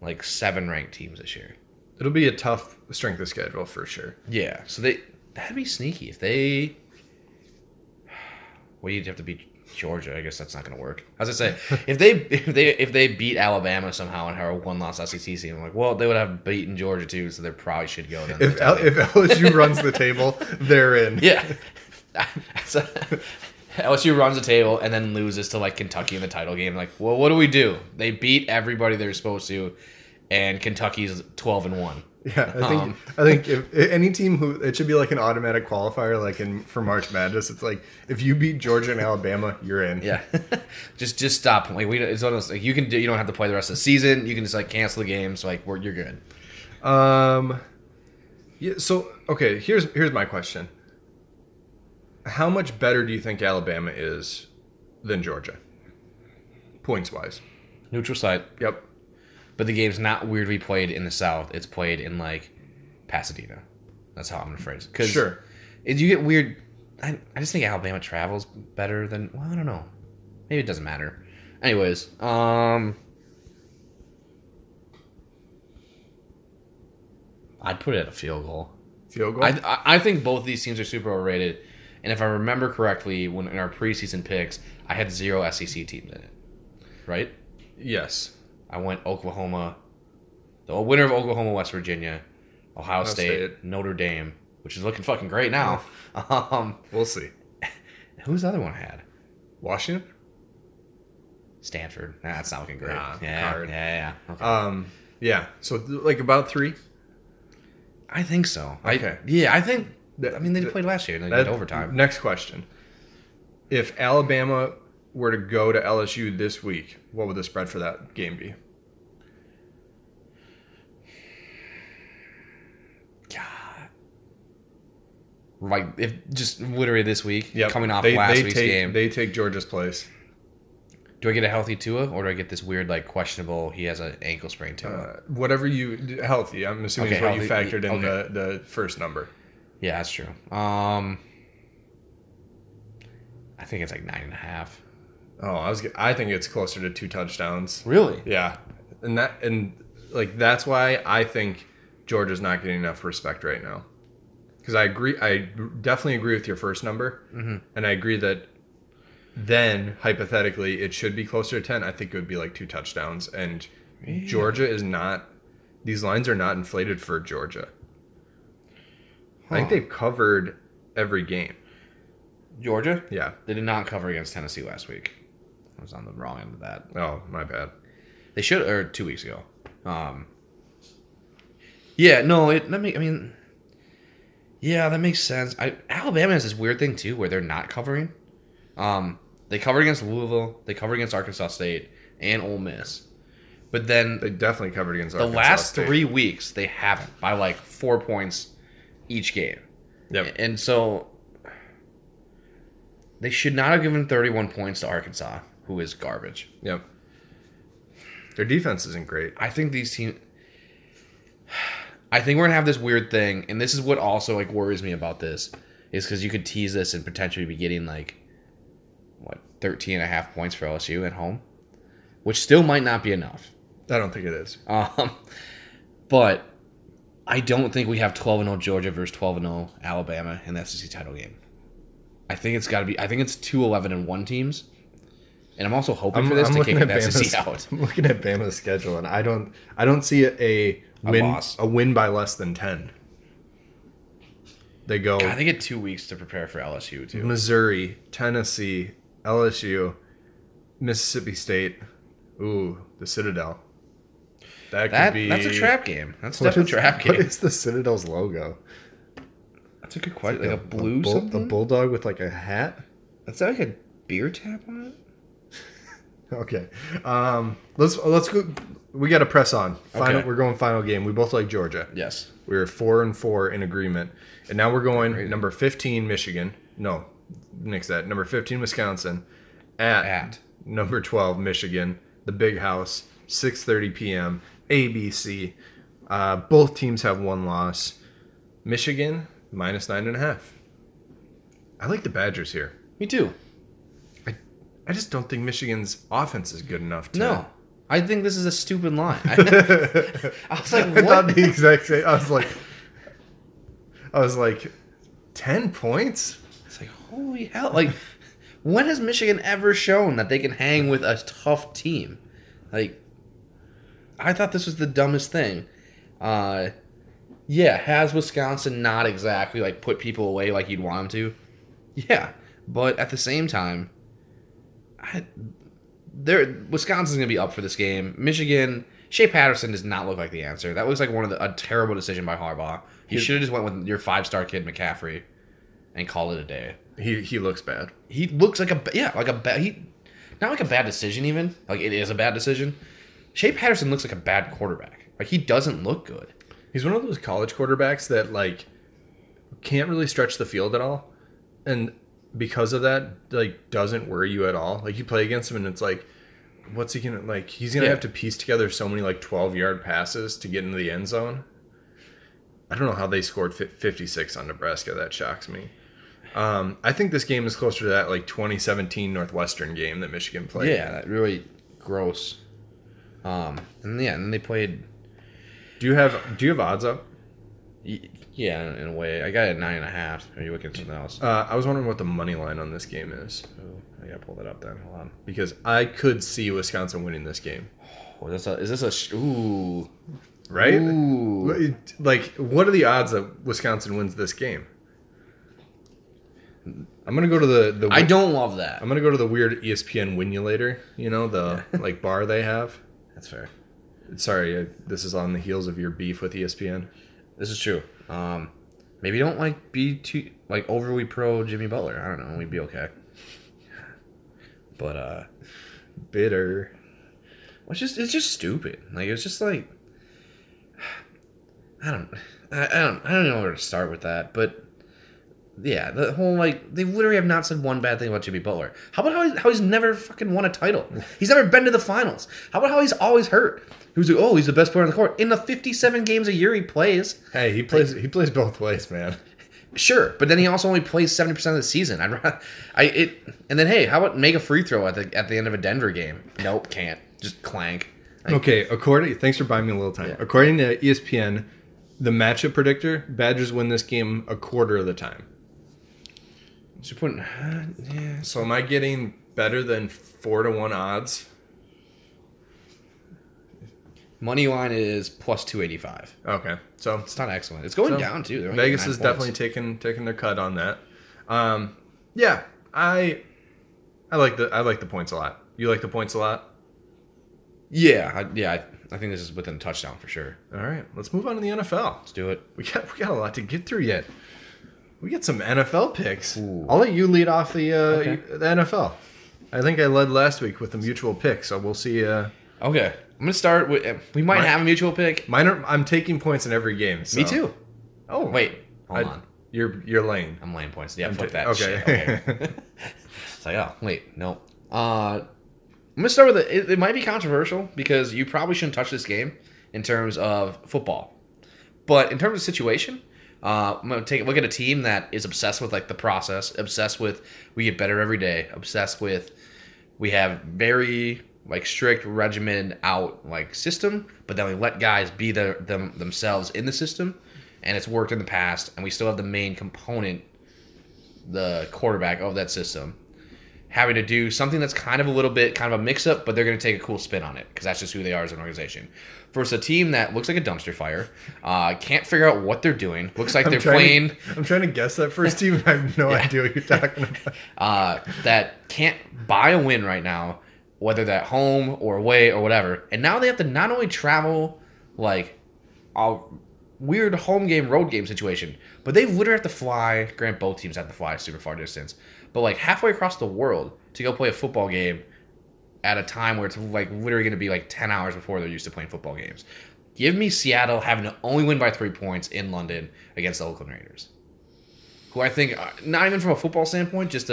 like 7 ranked teams this year. It'll be a tough strength of schedule for sure. Yeah, so that'd be sneaky if they. Well, you'd have to beat Georgia. I guess that's not going to work. As I say, if they beat Alabama somehow and have a 1-loss SEC team, I'm like, well, they would have beaten Georgia too, so they probably should go. Then if LSU runs the table, they're in. Yeah, LSU runs the table and then loses to like Kentucky in the title game. Like, well, what do we do? They beat everybody they're supposed to, and Kentucky's 12-1. Yeah, I think if any team who, it should be like an automatic qualifier, like for March Madness, it's like if you beat Georgia and Alabama, you're in. Yeah, just stop. Like it's almost like you don't have to play the rest of the season. You can just like cancel the games. Like you're good. Yeah. So okay, here's my question. How much better do you think Alabama is than Georgia, points wise? Neutral site. Yep. But the game's not weirdly played in the South. It's played in, like, Pasadena. That's how I'm going to phrase it. Sure. You get weird. I just think Alabama travels better than... Well, I don't know. Maybe it doesn't matter. Anyways. I'd put it at a field goal. Field goal? I think both of these teams are super overrated. And if I remember correctly, when in our preseason picks, I had 0 SEC teams in it. Right? Yes. I went Oklahoma, the winner of Oklahoma, West Virginia, Ohio State, Notre Dame, which is looking fucking great now. We'll see. Who's the other one I had? Washington? Stanford. Nah, that's not looking great. Nah, yeah. Okay. Yeah, so like about 3? I think so. Okay. They played last year and they did overtime. Next question. If Alabama were to go to LSU this week, what would the spread for that game be? God. Like, if just literally this week, coming off last week's game. They take Georgia's place. Do I get a healthy Tua, or do I get this weird, like, questionable, he has an ankle sprain Tua? Whatever you... Healthy, I'm assuming is what you factored in the first number. Yeah, that's true. I think it's like 9.5. Oh, I think it's closer to 2 touchdowns. Really? Yeah. And that's why I think Georgia's not getting enough respect right now. Because I agree. I definitely agree with your first number. Mm-hmm. And I agree that then, hypothetically, it should be closer to 10. I think it would be like 2 touchdowns. And yeah. Georgia is not... These lines are not inflated for Georgia. Huh. I think they've covered every game. Georgia? Yeah. They did not cover against Tennessee last week. I was on the wrong end of that. Oh, my bad. They should, or 2 weeks ago. That makes sense. Alabama has this weird thing, too, where they're not covering. They covered against Louisville. They covered against Arkansas State and Ole Miss. But then... They definitely covered against Arkansas State. The last 3 weeks, they haven't by, like, 4 points each game. Yep. And so... They should not have given 31 points to Arkansas, who is garbage. Yep. Their defense isn't great. I think these teams... I think we're going to have this weird thing, and this is what also like worries me about this, is because you could tease this and potentially be getting, 13.5 points for LSU at home, which still might not be enough. I don't think it is. But I don't think we have 12-0 Georgia versus 12-0 Alabama in the SEC title game. I think it's 2-11-1 teams, and I'm also hoping for this to kick the SEC out. I'm looking at Bama's schedule, and I don't see a win by less than 10. They go. God, they get 2 weeks to prepare for LSU too. Missouri, Tennessee, LSU, Mississippi State. Ooh, the Citadel. That could be. That's a trap game. That's definitely a trap game. What is the Citadel's logo? That's a good question. Like a blue something? A bulldog with like a hat? Is that like a beer tap on it? Okay. Let's go. We got to press on. Okay. We're going final game. We both like Georgia. Yes. We were 4-4 in agreement. And now we're going number 15, Michigan. No, nix that. Number 15, Wisconsin. At number 12, Michigan. The Big House, 6:30 p.m., ABC. Both teams have one loss. Michigan... Minus 9.5. I like the Badgers here. Me too. I just don't think Michigan's offense is good enough to... No. I think this is a stupid line. I was like, what? I thought the exact same. I was like, 10 points? It's like, holy hell. Like, when has Michigan ever shown that they can hang with a tough team? Like, I thought this was the dumbest thing. Yeah, has Wisconsin not exactly, put people away like you'd want them to? Yeah, but at the same time, Wisconsin's going to be up for this game. Michigan Shea Patterson does not look like the answer. That looks like one of a terrible decision by Harbaugh. He should have just went with your five-star kid McCaffrey and call it a day. He looks bad. He looks like a bad. Not like a bad decision even. Like it is a bad decision. Shea Patterson looks like a bad quarterback. Like he doesn't look good. He's one of those college quarterbacks that like can't really stretch the field at all, and because of that, like doesn't worry you at all. Like you play against him and it's like, what's he gonna like? He's gonna have to piece together so many like 12-yard passes to get into the end zone. I don't know how they scored 56 on Nebraska. That shocks me. I think this game is closer to that like 2017 Northwestern game that Michigan played. Yeah, that really gross. And they played. Do you have odds up? Yeah, in a way. I got it at 9.5. Are you looking at something else? I was wondering what the money line on this game is. Oh, I gotta pull that up then. Hold on, because I could see Wisconsin winning this game. Oh, is this right? Ooh. Like, what are the odds that Wisconsin wins this game? I'm gonna go to the I don't love that. I'm gonna go to the weird ESPN winulator. You know like bar they have. That's fair. Sorry, this is on the heels of your beef with ESPN. This is true. Maybe don't be too overly pro Jimmy Butler. I don't know. We'd be okay. But bitter. Well, it's just stupid. I don't know where to start with that, but. Yeah, the whole, they literally have not said one bad thing about Jimmy Butler. How about how he's never fucking won a title? He's never been to the finals. How about how he's always hurt? He was like, oh, he's the best player on the court. In the 57 games a year he plays. Hey, he plays both ways, man. Sure, but then he also only plays 70% of the season. How about make a free throw at the end of a Denver game? Nope, can't. Just clank. Okay, thanks for buying me a little time. Yeah. According to ESPN, the matchup predictor, Badgers win this game a quarter of the time. So am I getting better than 4-1 odds? Money line is plus 285. Okay, so it's not excellent. It's going down too. Vegas is definitely taking their cut on that. I like the points a lot. You like the points a lot? Yeah. I think this is within a touchdown for sure. All right, let's move on to the NFL. Let's do it. We got a lot to get through yet. We get some NFL picks. Ooh. I'll let you lead off the NFL. I think I led last week with a mutual pick, so we'll see. Okay, I'm gonna start with. We might have a mutual pick. I'm taking points in every game. So. Me too. Oh wait, hold on. You're laying. I'm laying points. Yeah, fuck that shit. Okay. It's like, oh wait, no. I'm gonna start with it might be controversial because you probably shouldn't touch this game in terms of football, but in terms of situation. I'm going to take a look at a team that is obsessed with the process, obsessed with we get better every day, obsessed with we have very strict regimented out system, but then we let guys be themselves in the system, and it's worked in the past, and we still have the main component, the quarterback of that system, having to do something that's kind of a mix-up, but they're going to take a cool spin on it because that's just who they are as an organization. Versus a team that looks like a dumpster fire, can't figure out what they're doing. Looks like they're playing. I'm trying to guess that first team, and I have no idea what you're talking about. That can't buy a win right now, whether that home or away or whatever. And now they have to not only travel a weird home game, road game situation, but they literally have to fly. Granted, both teams have to fly super far distance, but halfway across the world to go play a football game. At a time where it's literally going to be 10 hours before they're used to playing football games. Give me Seattle having to only win by 3 points in London against the Oakland Raiders, who I think, not even from a football standpoint, just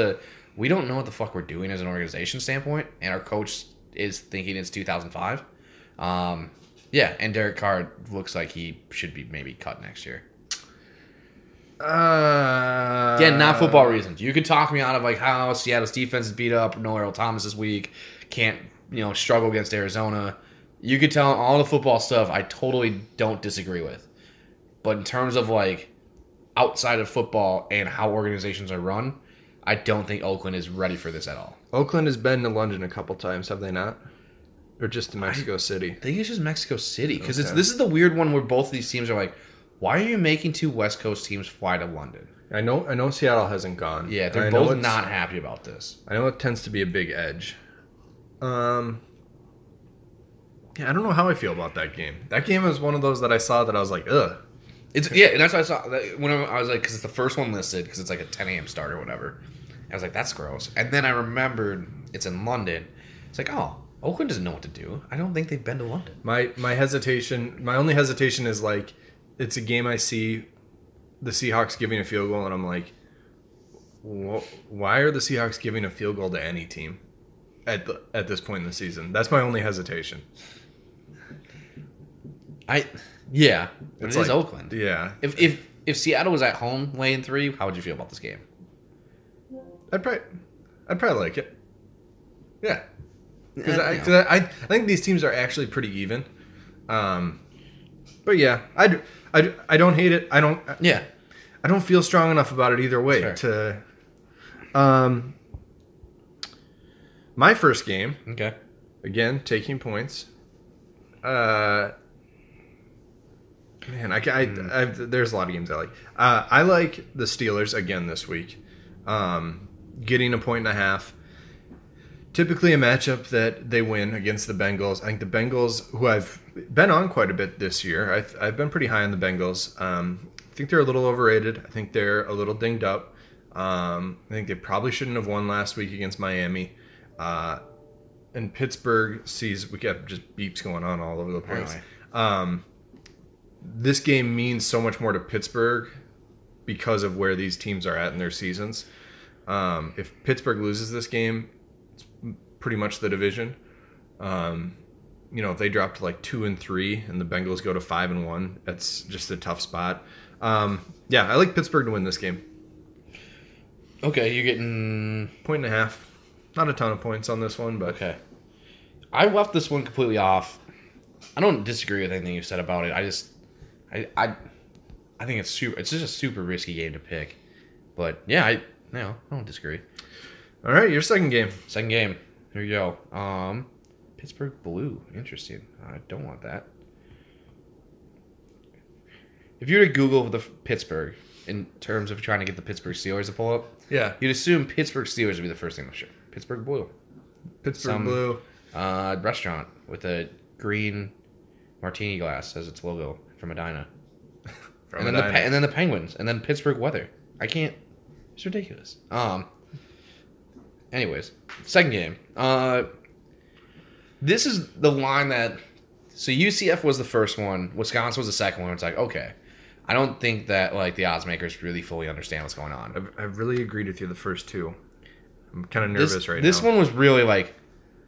we don't know what the fuck we're doing as an organization standpoint, and our coach is thinking it's 2005. And Derek Carr looks like he should be maybe cut next year. Not football reasons. You could talk me out of how Seattle's defense is beat up, no Earl Thomas this week, can't struggle against Arizona. You could tell all the football stuff I totally don't disagree with. But in terms of outside of football and how organizations are run, I don't think Oakland is ready for this at all. Oakland has been to London a couple times, have they not? Or just to Mexico City? I think it's just Mexico City because this is the weird one where both of these teams are why are you making two West Coast teams fly to London? I know Seattle hasn't gone. Yeah, they're both not happy about this. I know it tends to be a big edge. Yeah, I don't know how I feel about that game. That game is one of those that I saw that I was like, ugh. It's yeah, and that's what I saw. When I was like, because it's the first one listed, because it's like a 10 a.m. start or whatever. I was like, that's gross. And then I remembered it's in London. It's like, oh, Oakland doesn't know what to do. I don't think they've been to London. My only hesitation is like, it's a game I see the Seahawks giving a field goal, and I'm like, why are the Seahawks giving a field goal to any team at this point in the season? That's my only hesitation. But it is Oakland. Yeah. If Seattle was at home laying 3, how would you feel about this game? I'd probably like it. Yeah. Because I think these teams are actually pretty even. But yeah, I don't hate it. I don't feel strong enough about it either way. Fair. To my first game. Okay. Again, taking points. Man, there's a lot of games I like. I like the Steelers again this week. Getting a 1.5. Typically a matchup that they win against the Bengals. I think the Bengals, who I've been on quite a bit this year, I've been pretty high on the Bengals. I think they're a little overrated. I think they're a little dinged up. I think they probably shouldn't have won last week against Miami. And Pittsburgh sees, we got just beeps going on all over the place. Anyway. This game means so much more to Pittsburgh because of where these teams are at in their seasons. If Pittsburgh loses this game, it's pretty much the division. If they drop to like 2-3 and the Bengals go to 5-1, that's just a tough spot. I like Pittsburgh to win this game. Okay, you're getting 1.5. Not a ton of points on this one, but okay. I left this one completely off. I don't disagree with anything you said about it. I think it's super. It's just a super risky game to pick. But yeah, I don't disagree. All right, your second game. Here you go. Pittsburgh blue. Interesting. I don't want that. If you were to Google the Pittsburgh in terms of trying to get the Pittsburgh Steelers to pull up, yeah, you'd assume Pittsburgh Steelers would be the first thing to show. Pittsburgh blue. Blue. Restaurant with a green martini glass as its logo from Edina. And then the Penguins. And then Pittsburgh weather. I can't. It's ridiculous. Anyways, second game. This is the line that... So UCF was the first one. Wisconsin was the second one. It's like, okay. I don't think that like the odds makers really fully understand what's going on. I really agreed with you the first two. I'm kind of nervous right now. This one was really like,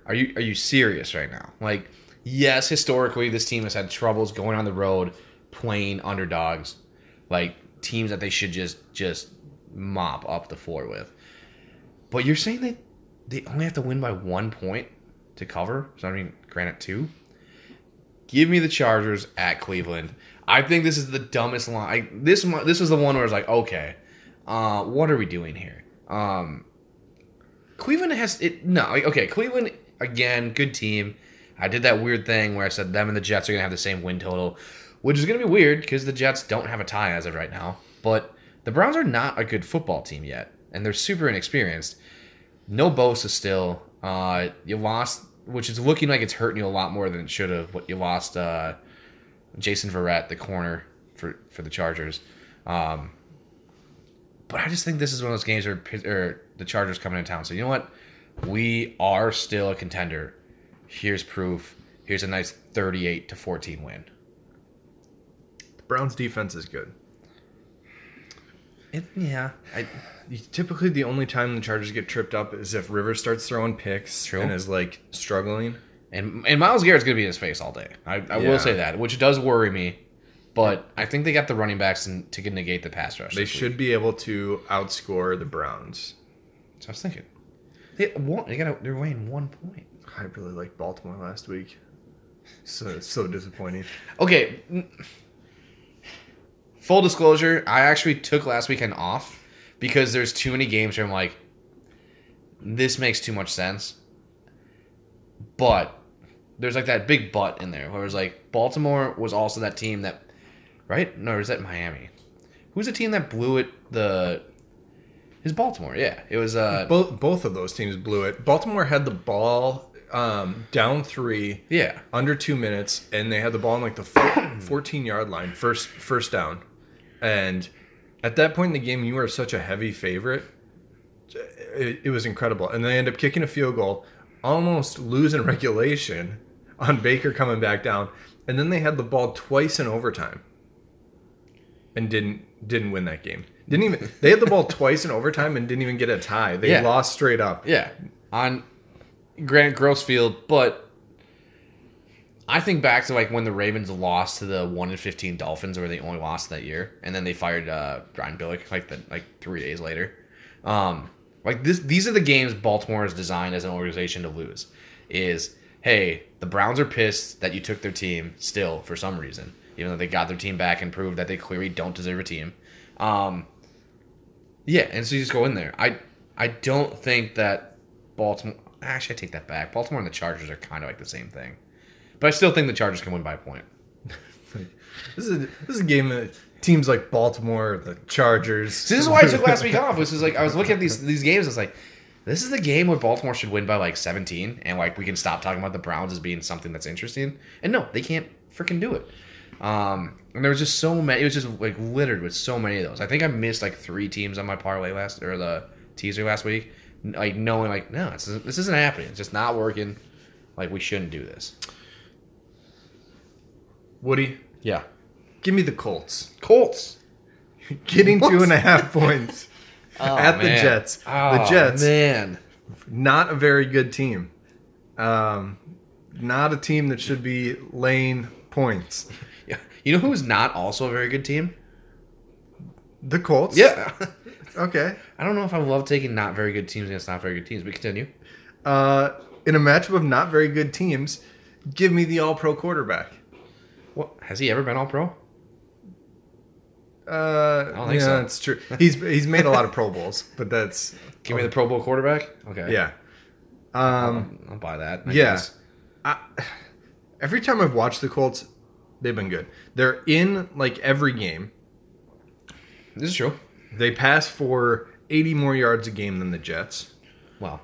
are you serious right now? Like, yes, historically, this team has had troubles going on the road playing underdogs, like teams that they should just mop up the floor with. But you're saying that they only have to win by 1 point to cover? So, I mean, granted, 2. Give me the Chargers at Cleveland. I think this is the dumbest line. This was the one where I was like, okay, what are we doing here? Cleveland has it. No, like, okay, Cleveland, again, good team. I did that weird thing where I said them and the Jets are going to have the same win total, which is going to be weird because the Jets don't have a tie as of right now. But the Browns are not a good football team yet, and they're super inexperienced. No Bosa still. You lost, which is looking like it's hurting you a lot more than it should have. But you lost Jason Verrett, the corner for the Chargers. But I just think this is one of those games where the Chargers coming into town. So you know what? We are still a contender. Here's proof. Here's a nice 38-14 win. The Browns' defense is good. Typically, the only time the Chargers get tripped up is if Rivers starts throwing picks and is like struggling. And Myles Garrett's going to be in his face all day. I will say that, which does worry me. But I think they got the running backs to negate the pass rush. They should be able to outscore the Browns. So I was thinking, they're weighing 1 point. I really liked Baltimore last week. So disappointing. Okay. Full disclosure, I actually took last weekend off because there's too many games where I'm like, this makes too much sense. But there's like that big but in there where it was like Baltimore was also that team that, right? No, is that Miami? Who's the team that blew it the... It's Baltimore, yeah. It was... both of those teams blew it. Baltimore had the ball... down 3. Yeah. Under 2 minutes, and they had the ball on like the 14-yard line, first down. And at that point in the game, you are such a heavy favorite. It was incredible. And they end up kicking a field goal, almost losing regulation on Baker coming back down. And then they had the ball twice in overtime and didn't win that game. They had the ball twice in overtime and didn't even get a tie. They lost straight up. Yeah. On Grant Grossfield, but I think back to like when the Ravens lost to the 1-15 Dolphins, where they only lost that year, and then they fired Brian Billick like 3 days later. These are the games Baltimore is designed as an organization to lose. Is, hey, the Browns are pissed that you took their team still for some reason, even though they got their team back and proved that they clearly don't deserve a team. And so you just go in there. I don't think that Baltimore... Actually, I take that back. Baltimore and the Chargers are kind of like the same thing. But I still think the Chargers can win by a point. This is a game that teams like Baltimore, the Chargers... So this is why I took last week off. This is like, I was looking at these games, I was like, this is the game where Baltimore should win by like 17, and like we can stop talking about the Browns as being something that's interesting. And no, they can't freaking do it. And there was just so many. It was just like littered with so many of those. I think I missed like 3 teams on my parlay the teaser last week. Like knowing like, no, this isn't happening. It's just not working. Like we shouldn't do this. Woody, yeah, give me the Colts. Getting 2.5 points at the Jets. The Jets, man, not a very good team. Not a team that should be laying points. Yeah. You know who's not also a very good team? The Colts. Yeah. Okay. I don't know if I love taking not very good teams against not very good teams, but continue. In a matchup of not very good teams, give me the all-pro quarterback. What? Has he ever been all-pro? I don't think so. That's true. He's made a lot of Pro Bowls, but that's... Give me the Pro Bowl quarterback? Okay. Yeah. I'll buy that. Yes. Yeah. Every time I've watched the Colts, they've been good. They're in like every game. This is true. They pass for 80 more yards a game than the Jets. Wow.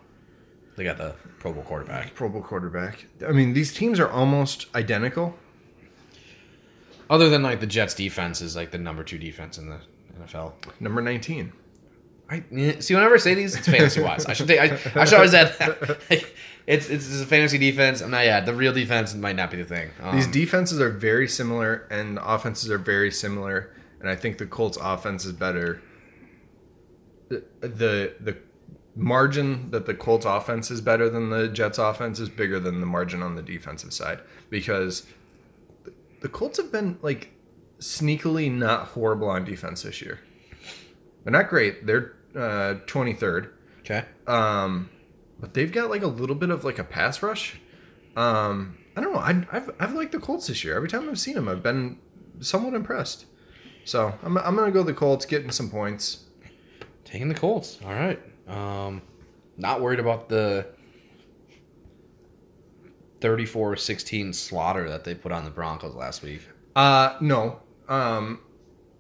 They got the Pro Bowl quarterback. I mean, these teams are almost identical. Other than like the Jets defense is like the number 2 defense in the NFL. Number 19. See, whenever I say these, it's fantasy-wise. I should always add that. It's a fantasy defense. The real defense might not be the thing. These defenses are very similar, and the offenses are very similar, and I think the Colts' offense is better. The margin that the Colts' offense is better than the Jets' offense is bigger than the margin on the defensive side, because the Colts have been like sneakily not horrible on defense this year. They're not great. They're 23rd. Okay. But they've got like a little bit of like a pass rush. I don't know. I've liked the Colts this year. Every time I've seen them, I've been somewhat impressed. So I'm gonna go the Colts, getting some points. Taking the Colts. All right. Not worried about the 34-16 slaughter that they put on the Broncos last week. No.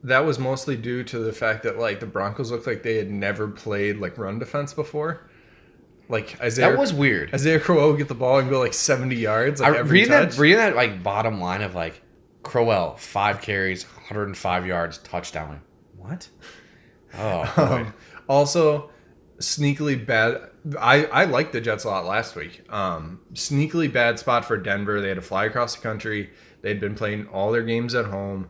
That was mostly due to the fact that like the Broncos looked like they had never played like run defense before. Like Isaiah, that was weird. Isaiah Crowell would get the ball and go like 70 yards. Like, reading that like bottom line of like Crowell 5 carries, 105 yards, touchdown. What? Oh. Also, sneakily bad. I liked the Jets a lot last week. Sneakily bad spot for Denver. They had to fly across the country. They'd been playing all their games at home.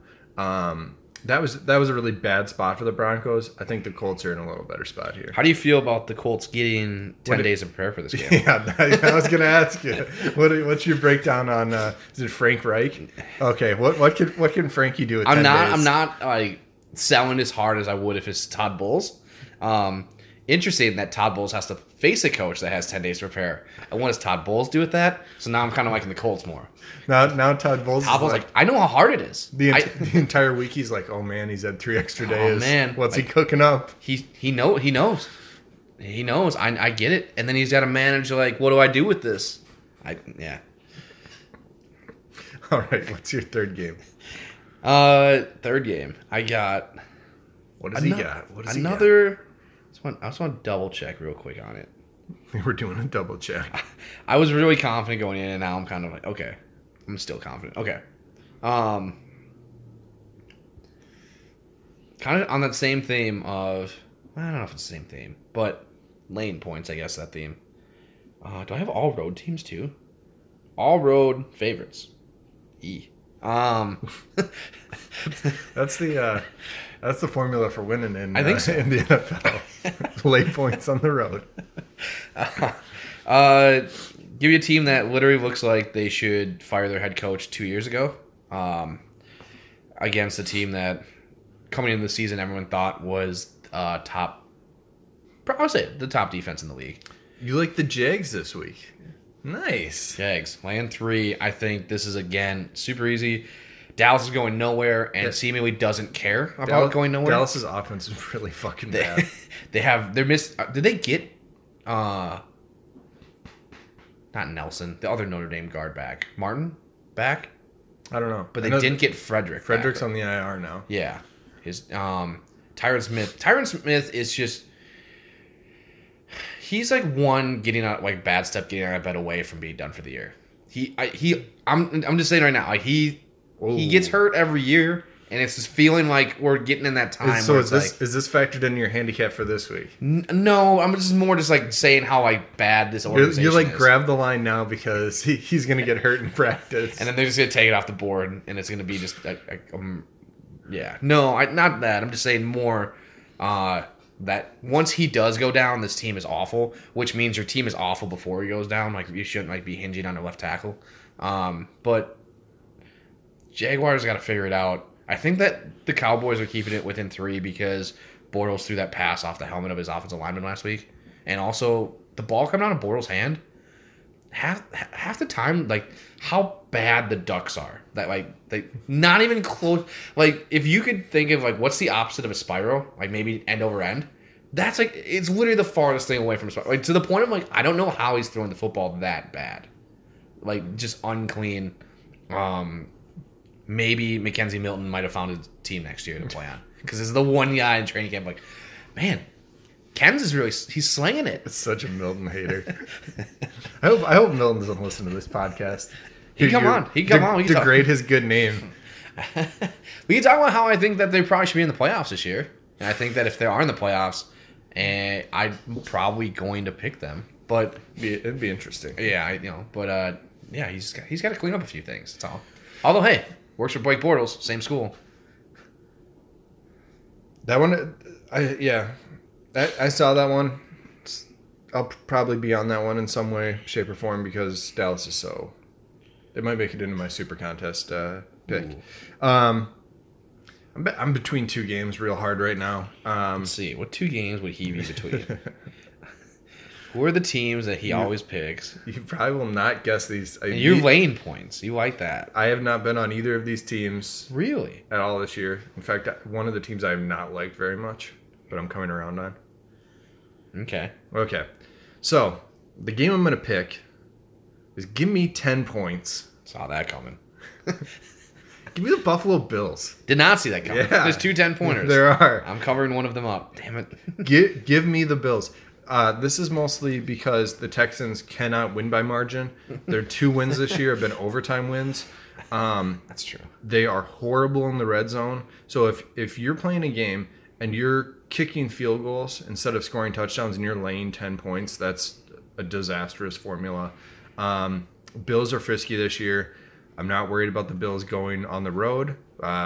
That was a really bad spot for the Broncos. I think the Colts are in a little better spot here. How do you feel about the Colts getting 10 days of prayer for this game? Yeah, I was going to ask you. What's your breakdown on? Is it Frank Reich? Okay, what can Frankie do with 10 days? I'm not like selling as hard as I would if it's Todd Bowles. Interesting that Todd Bowles has to face a coach that has 10 days to prepare. And what does Todd Bowles do with that? So now I'm kind of liking the Colts more. Now Todd Bowles is like, I know how hard it is. The entire week he's like, oh man, he's had 3 extra days. Oh man. What's he cooking up? He knows. He knows. I get it. And then he's got to manage like, what do I do with this? Yeah. All right. What's your third game? Third game. I got. What does he got? What does he got? I just want to double check real quick on it. They were doing a double check. I was really confident going in, and now I'm kind of like, okay, I'm still confident. Okay. Kind of on that same theme of, I don't know if it's the same theme, but lane points, I guess, that theme. Do I have all road teams too? All road favorites. That's the formula for winning in the NFL. Late points on the road. Give you a team that literally looks like they should fire their head coach 2 years ago, against a team that coming into the season everyone thought was top. I would say the top defense in the league. You like the Jags this week? Nice. Jags land 3. I think this is again super easy. Dallas is going nowhere and seemingly doesn't care about going nowhere. Dallas's offense is really fucking bad. They're missed. Did they get not Nelson, the other Notre Dame guard back, Martin back? I don't know, but they didn't get Frederick. Frederick's on the IR now. Yeah, his Tyron Smith. Tyron Smith is just. He's like one getting out, like bad step, getting out of bed away from being done for the year. I'm just saying right now, like he gets hurt every year, and it's just feeling like we're getting in that time. So is this factored into your handicap for this week? No, I'm just more just like saying how like bad this organization is. You like grab the line now because he's gonna get hurt in practice, and then they're just gonna take it off the board, and it's gonna be just yeah. No, not that. I'm just saying more. That once he does go down, this team is awful, which means your team is awful before he goes down. Like you shouldn't like be hinging on a left tackle. But Jaguars got to figure it out. I think that the Cowboys are keeping it within 3 because Bortles threw that pass off the helmet of his offensive lineman last week, and also the ball coming out of Bortles' hand half the time. Like how bad the Ducks are. That like they not even close. Like if you could think of like what's the opposite of a spiral, like maybe end over end. That's like it's literally the farthest thing away from a spiral. Like to the point of like I don't know how he's throwing the football that bad. Like just unclean. Maybe Mackenzie Milton might have found a team next year to play on because this is the one guy in training camp. Like, man, Ken's is really he's slinging it. It's such a Milton hater. I hope Milton doesn't listen to this podcast. He can come on. We can degrade his good name. We can talk about how I think that they probably should be in the playoffs this year, and I think that if they are in the playoffs, I'm probably going to pick them. But it'd be interesting. Yeah, yeah, he's got to clean up a few things. That's all. Although, hey. Works for Blake Bortles, same school. That one, I saw that one. I'll probably be on that one in some way, shape, or form because Dallas is so. It might make it into my super contest pick. I'm between 2 games real hard right now. Let's see. What 2 games would he be between? Who are the teams that he always picks? You probably will not guess these. Your lane points. You like that. I have not been on either of these teams. Really? At all this year. In fact, one of the teams I have not liked very much, but I'm coming around on. Okay. So, the game I'm going to pick is give me 10 points. Saw that coming. Give me the Buffalo Bills. Did not see that coming. Yeah. There's 2 10-pointers. There are. I'm covering one of them up. Damn it. Give me the Bills. This is mostly because the Texans cannot win by margin. Their 2 wins this year have been overtime wins. That's true. They are horrible in the red zone. So if you're playing a game and you're kicking field goals instead of scoring touchdowns and you're laying 10 points, that's a disastrous formula. Bills are frisky this year. I'm not worried about the Bills going on the road.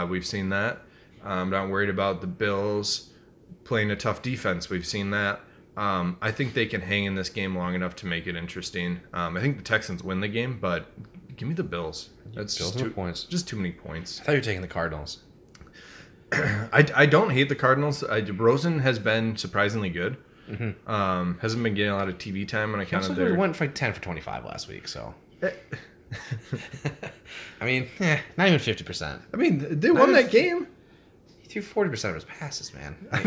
We've seen that. I'm not worried about the Bills playing a tough defense. We've seen that. I think they can hang in this game long enough to make it interesting. I think the Texans win the game, but give me the Bills. That's Bills just 2 points. Just too many points. I thought you were taking the Cardinals. I don't hate the Cardinals. Rosen has been surprisingly good. Mm-hmm. Hasn't been getting a lot of TV time on account of their... They went for like 10 for 25 last week, so... I mean, not even 50%. I mean, they won that game. He threw 40% of his passes, man. I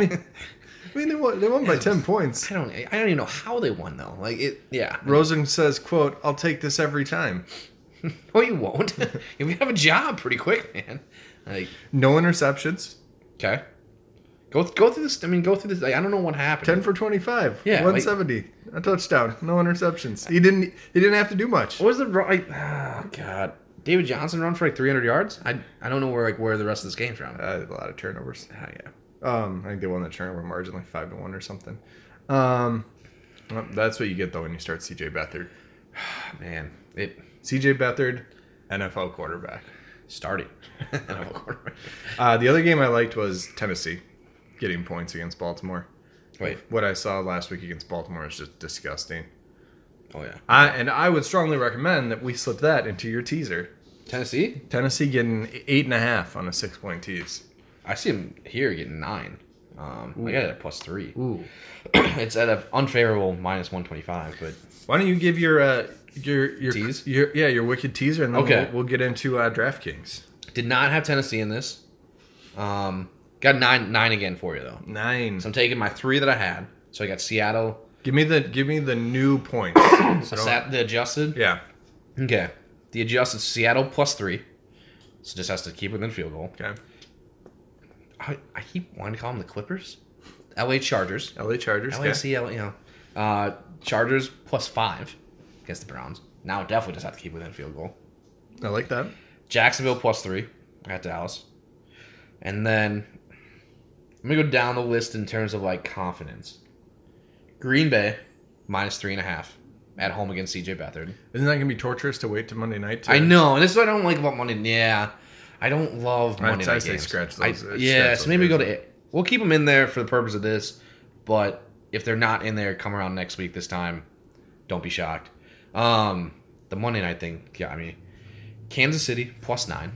mean, they won by 10 points. I don't even know how they won though. Like it, yeah. Rosen says, "quote I'll take this every time." No, you won't. You'll have a job pretty quick, man. Like no interceptions. Okay. Go through this. I mean, go through this. Like, I don't know what happened. 10 for 25. Yeah, 170. Like, a touchdown. No interceptions. He didn't have to do much. What was the God? David Johnson run for like 300 yards. I don't know where the rest of this game's from. A lot of turnovers. Oh, yeah. I think they won the turnover margin like 5-1 or something. Well, that's what you get though when you start C.J. Beathard. Man, C.J. Beathard, NFL quarterback. Starting NFL quarterback. The other game I liked was Tennessee getting points against Baltimore. Wait, what I saw last week against Baltimore is just disgusting. Oh yeah, I would strongly recommend that we slip that into your teaser. Tennessee getting 8.5 on a 6-point tease. I see them here getting 9. I got it at +3. Ooh, it's at an unfavorable -125. But why don't you give your tease? Your wicked teaser, and then we'll get into DraftKings. Did not have Tennessee in this. Got nine again for you though. 9. So I'm taking my 3 that I had. So I got Seattle. Give me the new points. So the adjusted? Yeah. Okay. The adjusted Seattle +3. So just has to keep within field goal. Okay. I keep wanting to call them the Clippers. LA Chargers. LACL, you know. Chargers +5 against the Browns. Now definitely just have to keep within field goal. I like that. Jacksonville +3. I got Dallas. And then I'm going to go down the list in terms of like confidence. Green Bay, -3.5 at home against C.J. Beathard. Isn't that going to be torturous to wait to Monday night? I know, and this is what I don't like about Monday. Yeah, I don't love Monday night games. Scratch those. So maybe go to it. We'll keep them in there for the purpose of this, but if they're not in there, come around next week this time. Don't be shocked. The Monday night thing, yeah, I mean, Kansas City +9. I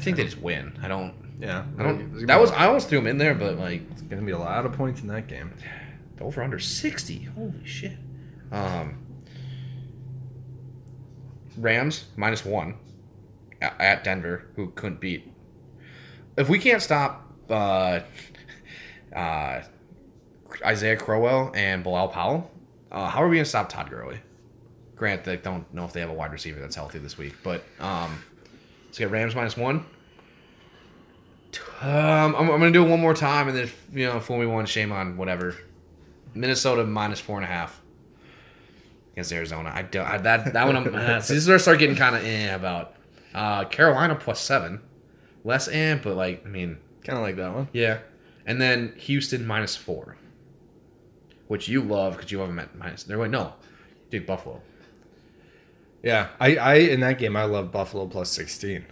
think they just win. I don't. Yeah, I don't. I almost threw them in there, but like, it's going to be a lot of points in that game. Over under 60. Holy shit. Rams -1 at Denver, who couldn't beat. If we can't stop Isaiah Crowell and Bilal Powell, how are we going to stop Todd Gurley? Granted, I don't know if they have a wide receiver that's healthy this week, but let's get Rams -1. I'm going to do it one more time, and then, you know, fool me one, shame on whatever. Minnesota -4.5 against Arizona. So this is where I start getting kind of about. Carolina +7, less but like, I mean, kind of like that one. Yeah, and then Houston -4, which you love because you have them at minus. They're like, no, dude, Buffalo. Yeah, I in that game I love Buffalo +16.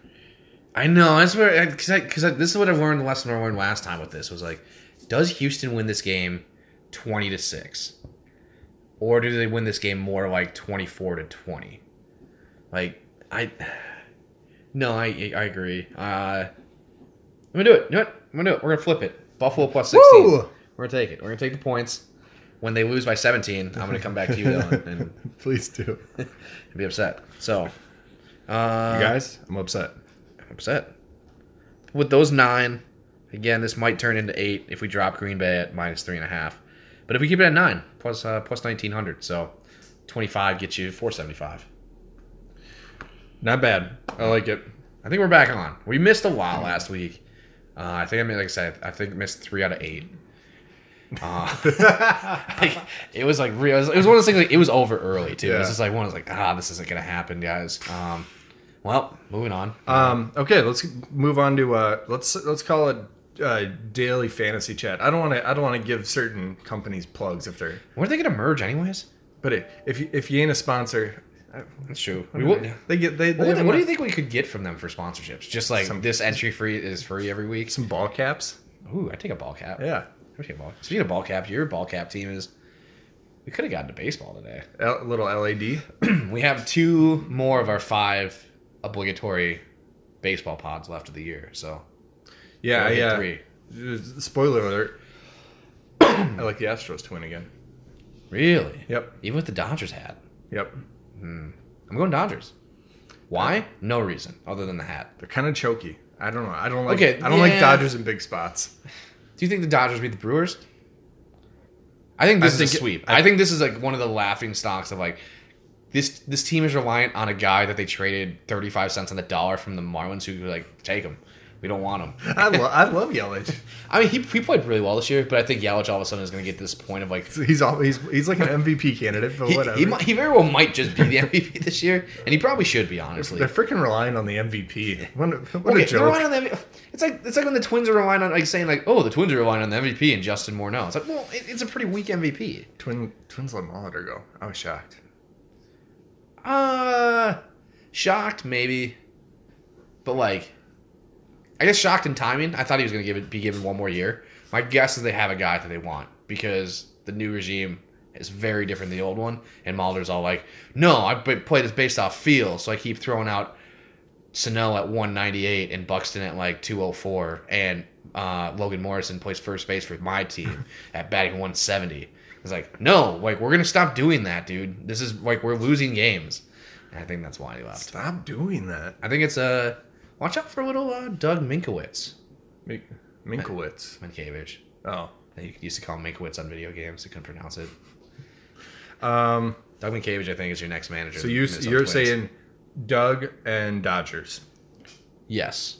I know that's where because this is what I learned. The lesson I learned last time with this was like, does Houston win this game 20-6, or do they win this game more like 24-20? Like I agree. I'm gonna do it. You know what? I'm gonna do it. We're gonna flip it. Buffalo +16. Woo! We're gonna take it. We're gonna take the points. When they lose by 17, I'm gonna come back to you, Dylan, and please do. And be upset. So, you guys, I'm upset. With those 9, again, this might turn into 8 if we drop Green Bay at -3.5. But if we keep it at 9, plus 1,900, so 25 gets you 475. Not bad. I like it. I think we're back on. We missed a lot last week. I missed 3 out of 8. It was like real. It was one of those things. Like, it was over early too. Yeah. It was just like one. I was like, this isn't gonna happen, guys. Well, moving on. Okay, let's move on to let's call it. Daily fantasy chat. I don't want to give certain companies plugs if they're. Weren't they going to merge anyways? But if you ain't a sponsor, that's true. We will. They get they. What do you think we could get from them for sponsorships? Just like this entry is free every week. Some ball caps. Ooh, I take a ball cap. Yeah, I take a ball. Speaking of ball cap, your ball cap team is. We could have gotten to baseball today. A little LAD. We have 2 more of our 5 obligatory baseball pods left of the year, so. Yeah, yeah. 3. Spoiler alert. I like the Astros to win again. Really? Yep. Even with the Dodgers hat. Yep. I'm going Dodgers. Why? No reason other than the hat. They're kind of choky. I don't know. I don't like Dodgers in big spots. Do you think the Dodgers beat the Brewers? I think this is a sweep. I think this is like one of the laughing stocks of like this team is reliant on a guy that they traded 35 cents on the dollar from the Marlins who could like take him. We don't want him. I love Yelich. I mean, he played really well this year, but I think Yelich all of a sudden is going to get to this point of like... He's like an MVP candidate, but whatever. He very well might just be the MVP this year, and he probably should be, honestly. They're freaking relying on the MVP. What a joke. Relying on the MVP. It's like when the Twins are relying on, like, saying, like, oh, the Twins are relying on the MVP and Justin Morneau. It's like, well, it's a pretty weak MVP. Twins let Molitor go. I was shocked. Shocked, maybe. But, like... I guess shocked in timing. I thought he was going to be given one more year. My guess is they have a guy that they want because the new regime is very different than the old one. And Mulder's all like, no, I play this based off feel, so I keep throwing out Sano at 198 and Buxton at like 204. And Logan Morrison plays first base for my team at batting 170. It's like, no, like we're going to stop doing that, dude. This is like we're losing games. And I think that's why he left. Stop doing that. I think it's a... Watch out for a little Doug Minkiewicz. Minkiewicz. Oh. You used to call him Minkiewicz on video games. I couldn't pronounce it. Doug Minkiewicz, I think, is your next manager. So you're saying Doug and Dodgers. Yes.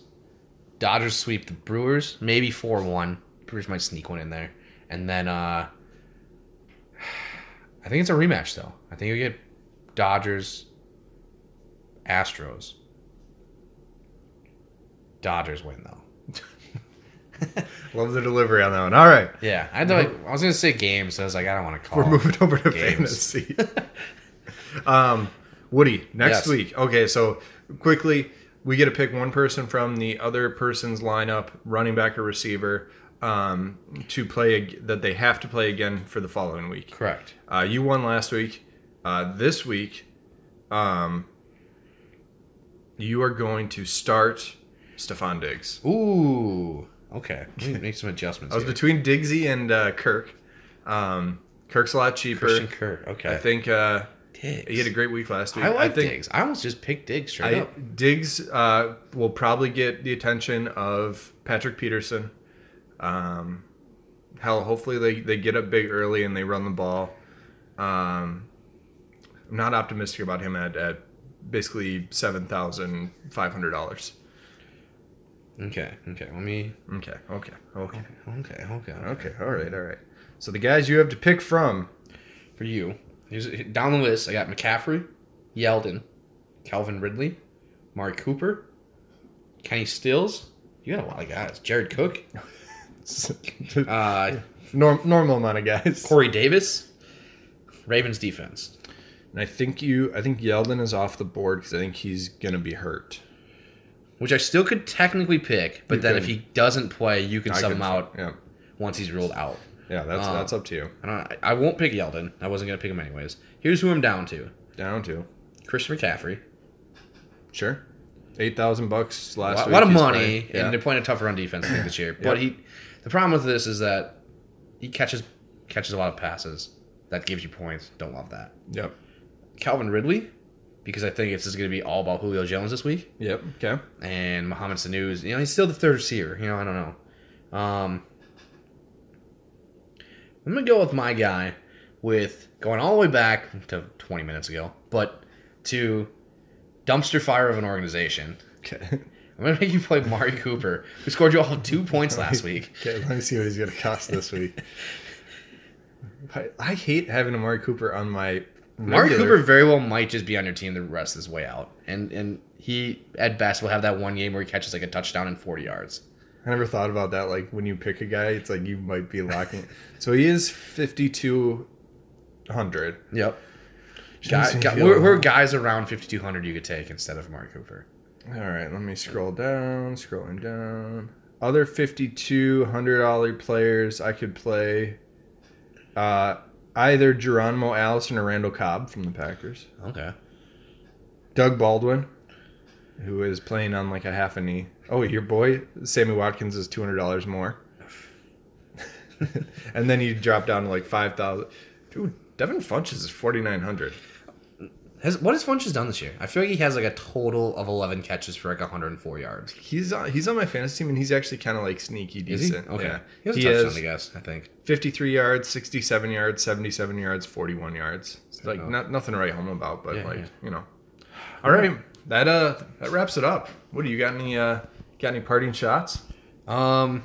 Dodgers sweep the Brewers. Maybe 4-1. Brewers might sneak one in there. And then I think it's a rematch, though. I think you get Dodgers, Astros. Dodgers win, though. Love the delivery on that one. All right. Yeah. I was going to say games, so I was like, I don't want to call it. We're moving over to fantasy. Woody, next week. Okay, so quickly, we get to pick one person from the other person's lineup, running back or receiver, that they have to play again for the following week. Correct. You won last week. This week, you are going to start... Stephon Diggs. Ooh, okay. We need to make some adjustments. I was between Diggsy and Kirk. Kirk's a lot cheaper. Christian Kirk, okay. I think Diggs. He had a great week last week. I think Diggs. I almost just picked Diggs straight up. Diggs will probably get the attention of Patrick Peterson. Hopefully they get up big early and they run the ball. I'm not optimistic about him at basically $7,500. Okay, let me... Okay. All right. So the guys you have to pick from... For you. Down the list, I got McCaffrey, Yeldon, Calvin Ridley, Mark Cooper, Kenny Stills. You got a lot of guys. Jared Cook. Normal amount of guys. Corey Davis. Ravens defense. And I think Yeldon is off the board because I think he's going to be hurt. Which I still could technically pick, but if he doesn't play, you can sub him out once he's ruled out. Yeah, that's up to you. I won't pick Yeldon. I wasn't going to pick him anyways. Here's who I'm down to. Christian McCaffrey. Sure. $8,000 last week. A lot of money, and they're playing a tougher run defense this year. But the problem with this is that he catches a lot of passes. That gives you points. Don't love that. Yep. Calvin Ridley. Because I think it's just going to be all about Julio Jones this week. Yep. Okay. And Mohamed Sanu is, he's still the third receiver. I don't know. I'm going to go with my guy with going all the way back to 20 minutes ago, but to dumpster fire of an organization. Okay. I'm going to make you play Mari Cooper, who scored you all 2 points last week. Okay, let me see what he's going to cost this week. I hate having a Mari Cooper on my... Mark Cooper very well might just be on your team the rest of his way out. And he, at best, will have that one game where he catches like a touchdown and 40 yards. I never thought about that. Like, when you pick a guy, it's like you might be locking. So he is 5,200. Yep. We're guys around 5,200 you could take instead of Mark Cooper. All right, let me scroll down. Scrolling down. Other $5,200 players I could play... either Geronimo Allison or Randall Cobb from the Packers. Okay. Doug Baldwin, who is playing on like a half a knee. Oh, your boy, Sammy Watkins, is $200 more. And then you drop down to like $5,000. Dude, Devin Funchess is $4,900. What has Funchess done this year? I feel like he has like a total of 11 catches for like 104 yards. He's on my fantasy team, and he's actually kind of like sneaky decent. Is he? Okay. Yeah. He has a touchdown, I guess, I think. 53 yards, 67 yards, 77 yards, 41 yards. It's like nothing to write home about, but All right. That wraps it up. What do you got? Any Got any parting shots? I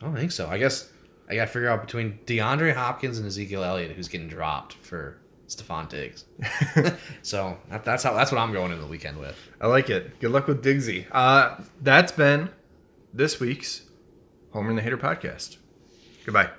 don't think so. I guess I got to figure out between DeAndre Hopkins and Ezekiel Elliott who's getting dropped for Stephon Diggs. So that's what I'm going into the weekend with. I like it. Good luck with Diggsy. That's been this week's Homer and the Hater podcast. Goodbye.